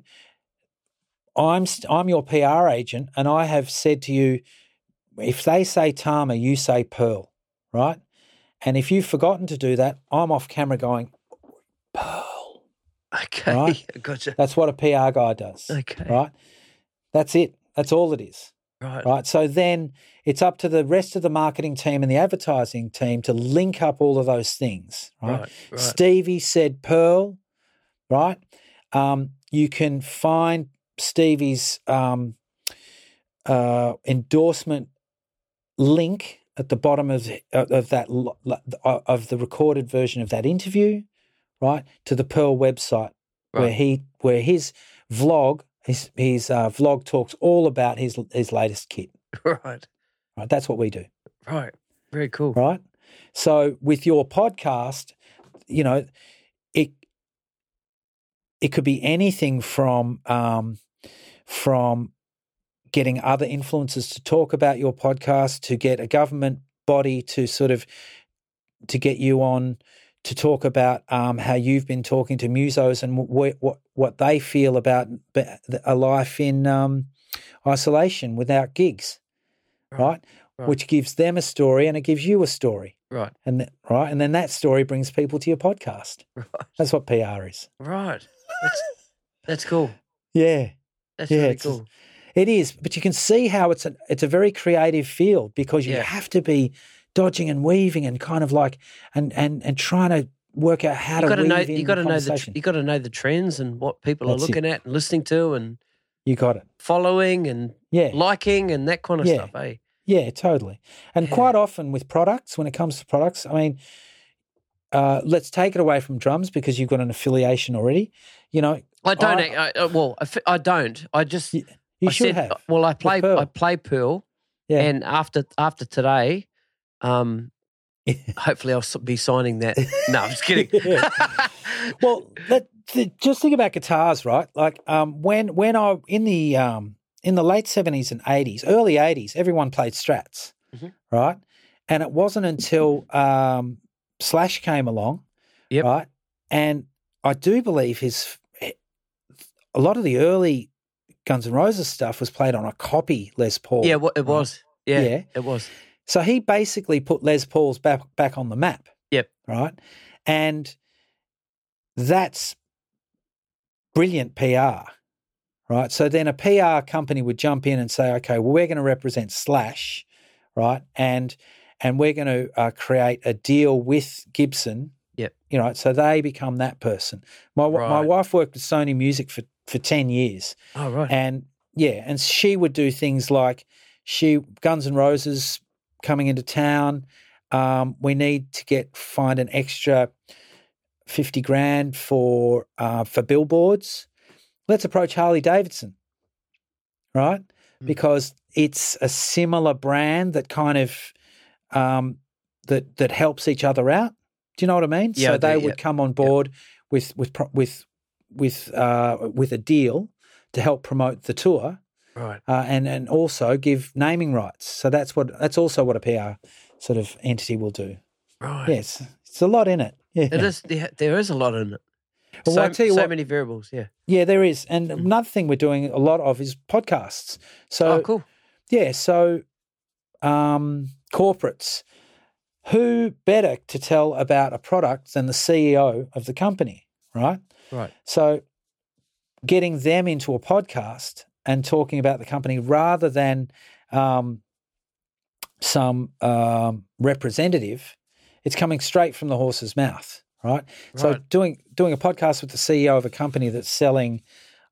I'm your PR agent, and I have said to you, if they say Tama, you say Pearl, right? And if you've forgotten to do that, I'm off camera going, Pearl. Okay, right? Gotcha. That's what a PR guy does. Okay. Right? That's it. That's all it is. Right. So then it's up to the rest of the marketing team and the advertising team to link up all of those things. Right. Stevie said Pearl, right? You can find Stevie's endorsement link at the bottom of the recorded version of that interview, right, to the Pearl website where his vlog. His vlog talks all about his latest kit. Right. That's what we do. Right. Very cool. Right. So with your podcast, you know, it could be anything from getting other influencers to talk about your podcast, to get a government body to get you on to talk about how you've been talking to musos and what they feel about a life in isolation without gigs, right? Which gives them a story and it gives you a story, right? And and then that story brings people to your podcast. Right. That's what PR is. Right. That's cool. Yeah. That's really cool. It is, but you can see how it's a very creative field because you have to be dodging and weaving and kind of like and trying to work out how to weave in the conversation. You got to know the trends and what people are looking at and listening to and you got it following and liking and that kind of stuff, eh? Yeah, totally. And quite often with products, when it comes to products, I mean, let's take it away from drums because you've got an affiliation already. You know, I don't. I don't. I just I should have. Well, I play Pearl, and after today. Hopefully I'll be signing that. No, I'm just kidding. Well, just think about guitars, right? Like when I in the late 70s and 80s, early 80s, everyone played Strats, right? And it wasn't until Slash came along, right? And I do believe a lot of the early Guns N' Roses stuff was played on a copy Les Paul. Yeah, it was. Right? Yeah, it was. So he basically put Les Pauls back on the map. Yep. Right? And that's brilliant PR, right? So then a PR company would jump in and say, okay, well, we're going to represent Slash, right, and we're going to create a deal with Gibson. Yep. You know, so they become that person. My wife worked with Sony Music for 10 years. Oh, right. And, and she would do things like Guns N' Roses – coming into town, we need to find an extra $50,000 for billboards. Let's approach Harley Davidson, right? Because it's a similar brand that kind of that helps each other out, Do you know what I mean? Yeah, so they would come on board with a deal to help promote the tour, right? And also give naming rights. So that's also what a PR sort of entity will do. Right. Yes, it's a lot in it. Yeah. It is. There is a lot in it. Well, so, I tell you so what, many variables. Yeah. Yeah, there is. And another thing we're doing a lot of is podcasts. So, oh, cool. Yeah. So, corporates. Who better to tell about a product than the CEO of the company, right? Right. So getting them into a podcast and talking about the company rather than some representative, it's coming straight from the horse's mouth, right? So doing a podcast with the CEO of a company that's selling,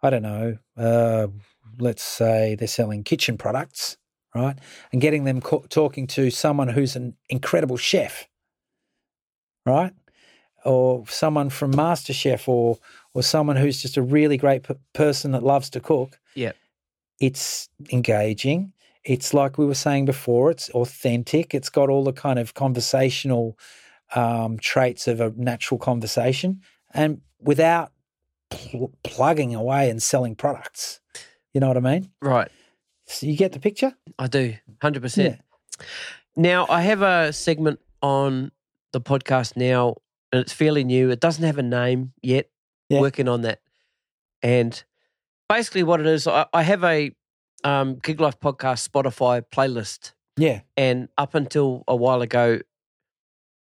I don't know, let's say they're selling kitchen products, right? And getting them talking to someone who's an incredible chef, right? Or someone from MasterChef or someone who's just a really great person that loves to cook. Yeah. It's engaging. It's like we were saying before, it's authentic. It's got all the kind of conversational traits of a natural conversation and without plugging away and selling products. You know what I mean? Right. So you get the picture? I do, 100%. Yeah. Now, I have a segment on the podcast now, and it's fairly new. It doesn't have a name yet, working on that. And basically what it is, I have a Gig Life Podcast Spotify playlist. Yeah. And up until a while ago,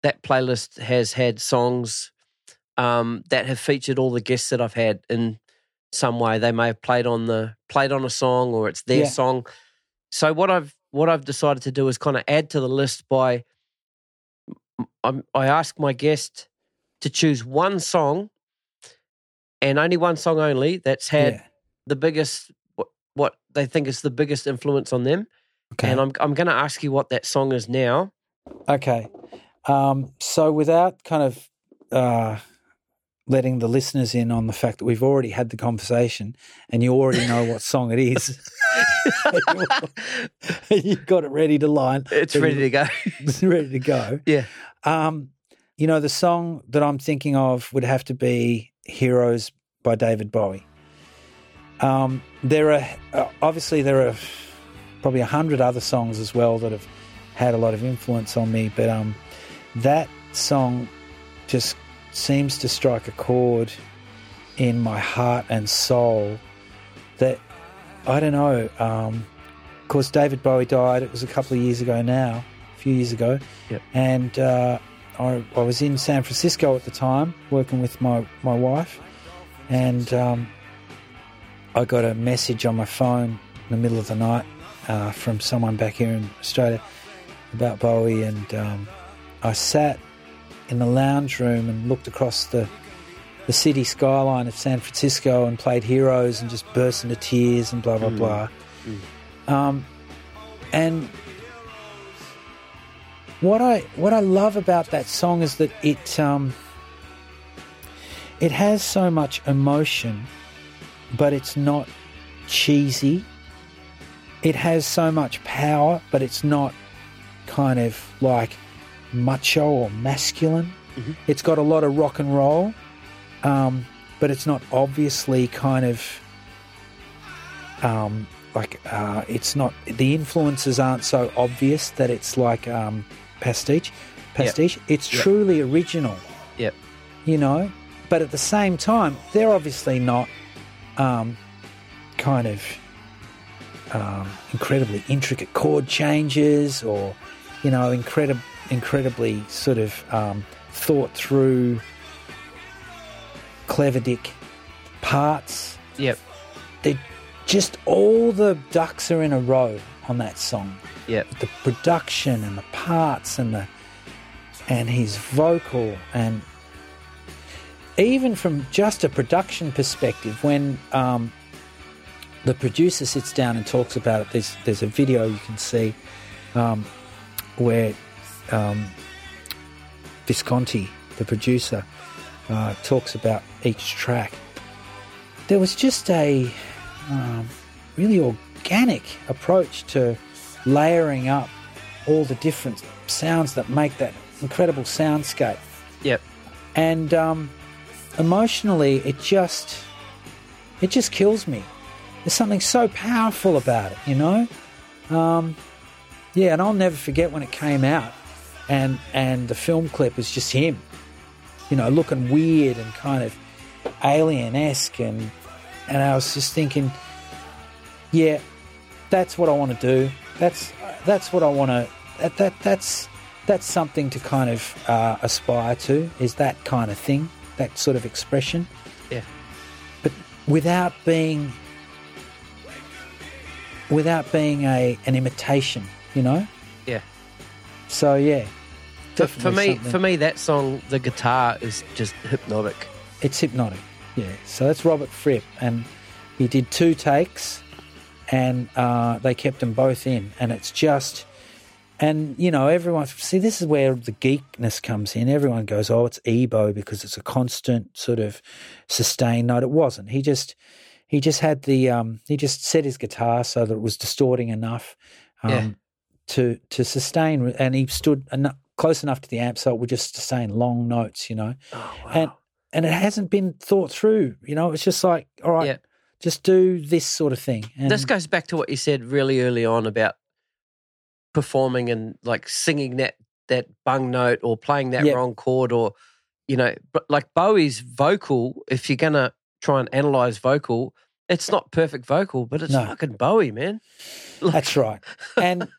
that playlist has had songs that have featured all the guests that I've had in some way. They may have played on a song or it's their song. So what I've decided to do is kind of add to the list by I ask my guest to choose one song and only one song only that's had the biggest what they think is the biggest influence on them. Okay. And I'm going to ask you what that song is now. Okay. So without kind of letting the listeners in on the fact that we've already had the conversation and you already know what song it is. You've got it ready to line. It's ready to go. It's ready to go. Yeah. You know, the song that I'm thinking of would have to be Heroes by David Bowie. There are obviously probably 100 other songs as well that have had a lot of influence on me, but that song just seems to strike a chord in my heart and soul that, I don't know, of course David Bowie died, it was a couple of years ago now, a few years ago, and I was in San Francisco at the time working with my wife and I got a message on my phone in the middle of the night from someone back here in Australia about Bowie and I sat in the lounge room and looked across the city skyline of San Francisco and played Heroes and just burst into tears and blah, blah, blah. Mm. And what I love about that song is that it has so much emotion, but it's not cheesy. It has so much power, but it's not kind of like macho or masculine. Mm-hmm. It's got a lot of rock and roll, but it's not obviously kind of it's not, the influences aren't so obvious that it's like pastiche. Yep. It's truly original. Yep. You know, but at the same time, they're obviously not kind of incredibly intricate chord changes or, you know, incredibly sort of thought through clever dick parts. Yep. They just, all the ducks are in a row on that song. Yep. The production and the parts and his vocal, and even from just a production perspective, when the producer sits down and talks about it, there's a video you can see where Visconti, the producer, talks about each track. There was just a really organic approach to layering up all the different sounds that make that incredible soundscape. Yep. And emotionally, it just kills me. There's something so powerful about it, you know? Yeah, and I'll never forget when it came out and the film clip was just him, you know, looking weird and kind of alien-esque. And I was just thinking, yeah, that's what I want to do. That's what I want to... That's something to kind of aspire to, is that kind of thing, that sort of expression. Yeah. But without being an imitation, you know? Yeah. So, yeah. For me, that song, the guitar is just hypnotic. It's hypnotic, yeah. So that's Robert Fripp, and he did 2 takes, and they kept them both in, and it's just... And, you know, everyone... See, this is where the geekness comes in. Everyone goes, oh, it's Ebo because it's a constant sort of sustained note. It wasn't. He just had the... he just set his guitar so that it was distorting enough to sustain. And he stood close enough to the amp so it would just sustain long notes, you know. Oh, wow. And it hasn't been thought through, you know. It's just like, all right, just do this sort of thing. And this goes back to what you said really early on about performing and like singing that bung note or playing that wrong chord, or, you know, but like Bowie's vocal, if you're going to try and analyze vocal, it's not perfect vocal, but it's fucking Bowie, man. Like, that's right. And,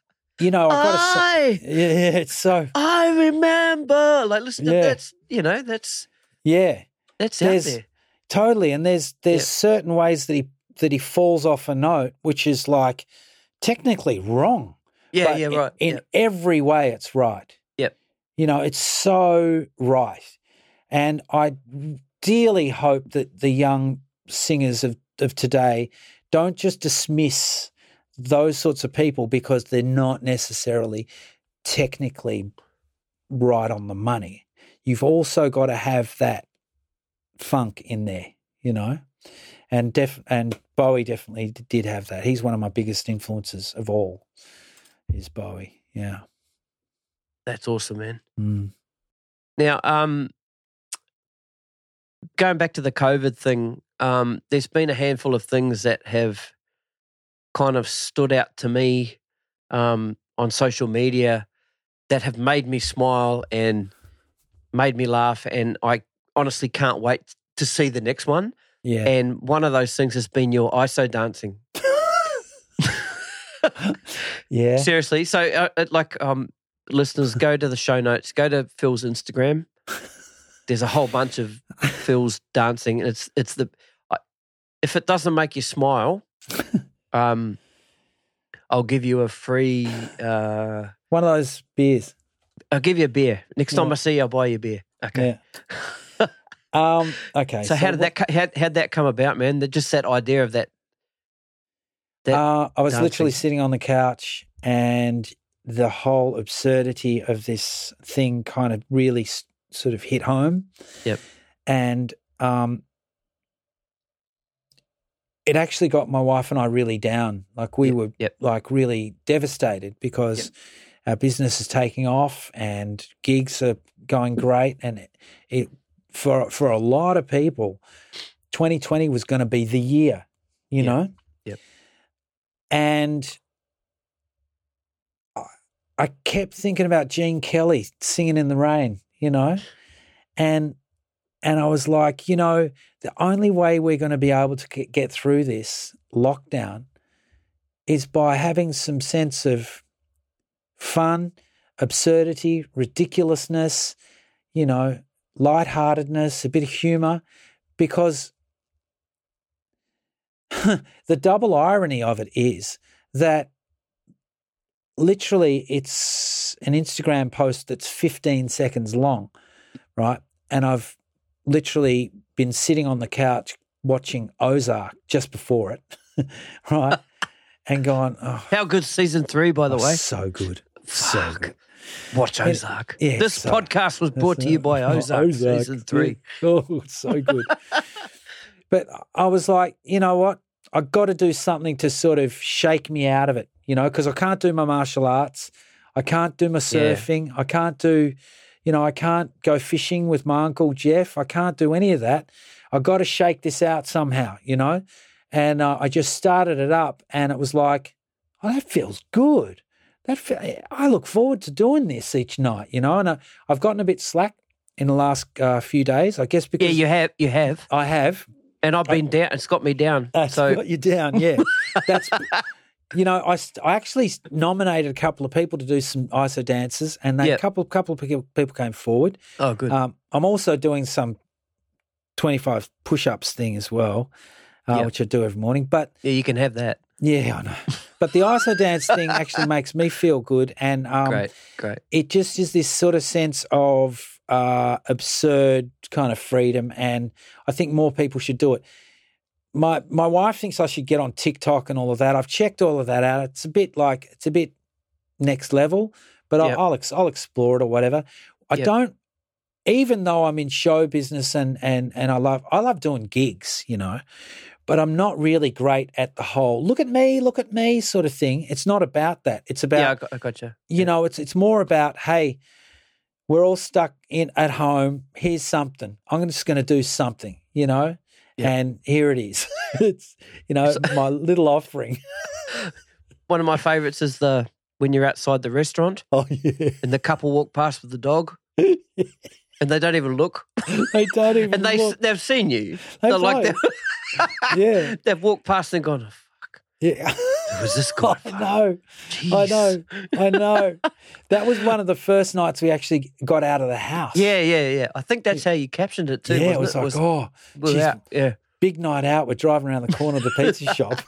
you know, I've got to say, yeah, it's so. I remember. Like, listen, that's, you know, that's. Yeah. That's out there. Totally. And there's certain ways that he falls off a note, which is like technically wrong. Yeah, but right. In every way it's right. Yep. You know, it's so right. And I dearly hope that the young singers of today don't just dismiss those sorts of people because they're not necessarily technically right on the money. You've also got to have that funk in there, you know. And Bowie definitely did have that. He's one of my biggest influences of all. Is Bowie, yeah. That's awesome, man. Mm. Now, going back to the COVID thing, there's been a handful of things that have kind of stood out to me on social media that have made me smile and made me laugh, and I honestly can't wait to see the next one. Yeah. And one of those things has been your ISO dancing. Yeah. Seriously. So, listeners, go to the show notes, go to Phil's Instagram. There's a whole bunch of Phil's dancing. And it's the, if it doesn't make you smile, I'll give you a free. One of those beers. I'll give you a beer. Next time I see you, I'll buy you a beer. Okay. Yeah. Okay. So how'd that come about, man? Just that idea of that. I was literally sitting on the couch, and the whole absurdity of this thing kind of really sort of hit home. Yep. And it actually got my wife and I really down. Like we were like really devastated because our business is taking off and gigs are going great, and it for a lot of people, 2020 was going to be the year, you know. Yep. And I kept thinking about Gene Kelly singing in the rain, you know, and I was like, you know, the only way we're going to be able to get through this lockdown is by having some sense of fun, absurdity, ridiculousness, you know, lightheartedness, a bit of humor, because the double irony of it is that literally it's an Instagram post that's 15 seconds long, right? And I've literally been sitting on the couch watching Ozark just before it, right? And going, oh. How good season 3, by the way? So good. Fuck. So good. Watch Ozark. Yeah, this podcast was brought to you by Ozark. Season 3. Yeah. Oh, so good. But I was like, you know what? I've got to do something to sort of shake me out of it, you know, because I can't do my martial arts. I can't do my surfing. I can't do, You know, I can't go fishing with my Uncle Jeff. I can't do any of that. I've got to shake this out somehow, you know. And I just started it up, and it was like, oh, that feels good. I look forward to doing this each night, you know. And I've gotten a bit slack in the last few days, I guess, because... Yeah, you have. I have. And I've been down. It's got me down. Got you down, yeah. That's... You know, I actually nominated a couple of people to do some ISO dances, and a couple of people came forward. Oh, good. I'm also doing some 25 push-ups thing as well, which I do every morning. But yeah, you can have that. Yeah, I know. But the ISO dance thing actually makes me feel good, and great. It just is this sort of sense of absurd kind of freedom, and I think more people should do it. My wife thinks I should get on TikTok and all of that. I've checked all of that out. It's a bit next level, but I'll explore it or whatever. I don't, even though I'm in show business and I love doing gigs, you know, but I'm not really great at the whole look at me sort of thing. It's not about that. It's about I gotcha. You know, it's more about, hey, we're all stuck at home. Here's something. I'm just going to do something, you know. Yeah. And here it is. It's, you know, my little offering. One of my favourites is when you're outside the restaurant and the couple walk past with the dog and they don't even look. They don't even and look. And they've seen you. They're like, yeah. They've walked past and gone, oh, fuck. Yeah. Was this guy? I know. Jeez. I know. That was one of the first nights we actually got out of the house. Yeah. I think that's how you captioned it too. Yeah, it was big night out. We're driving around the corner of the pizza shop.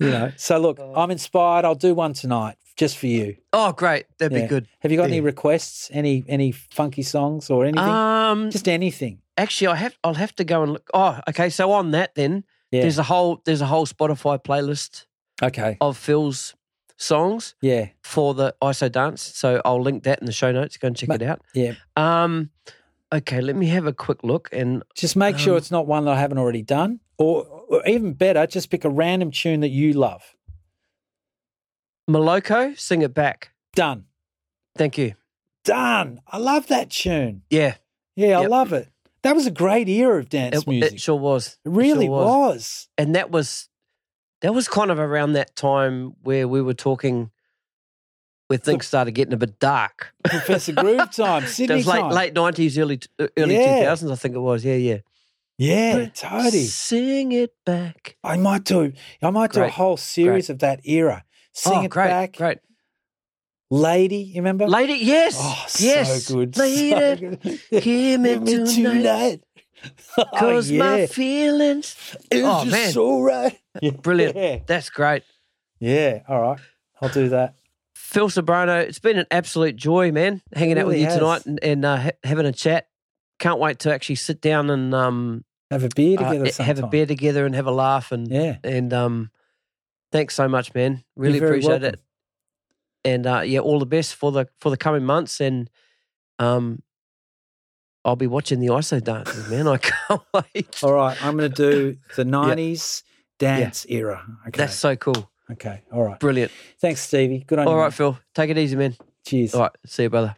You know. So look, I'm inspired. I'll do one tonight just for you. Oh, great. That'd be good. Have you got any requests? Any funky songs or anything? Just anything. Actually, I'll have to go and look. Oh, okay. So on that then. Yeah. There's a whole Spotify playlist of Phil's songs for the ISO dance. So I'll link that in the show notes. Go and check it out. Yeah. Okay, let me have a quick look and just make sure it's not one that I haven't already done. Or even better, just pick a random tune that you love. Moloko, Sing It Back. Done. Thank you. Done. I love that tune. Yeah. Yeah, I love it. That was a great era of dance music. It sure was. It really was. And that was kind of around that time where we were talking, where things started getting a bit dark. Professor Groove time, Sydney it was time. Late 90s, early 2000s, I think it was. Yeah. Yeah, totally. Sing It Back. I might do a whole series of that era. Sing It Back. Great. Lady, you remember? Lady, yes. Oh, so good. Lady, hear me tonight. Because my feelings is just all right. Yeah. Brilliant. Yeah. That's great. Yeah, all right. I'll do that. Phil Ceberano, it's been an absolute joy, man, hanging out with you tonight and having a chat. Can't wait to actually sit down and have a beer together sometime. Have a beer together and have a laugh. And thanks so much, man. Really appreciate it. And all the best for the coming months, and I'll be watching the ISO dances, man. I can't wait. All right, I'm going to do the 90s dance era. Okay. That's so cool. Okay, all right. Brilliant. Thanks, Stevie. Good on you. All right, Phil. Take it easy, man. Cheers. All right, see you, brother.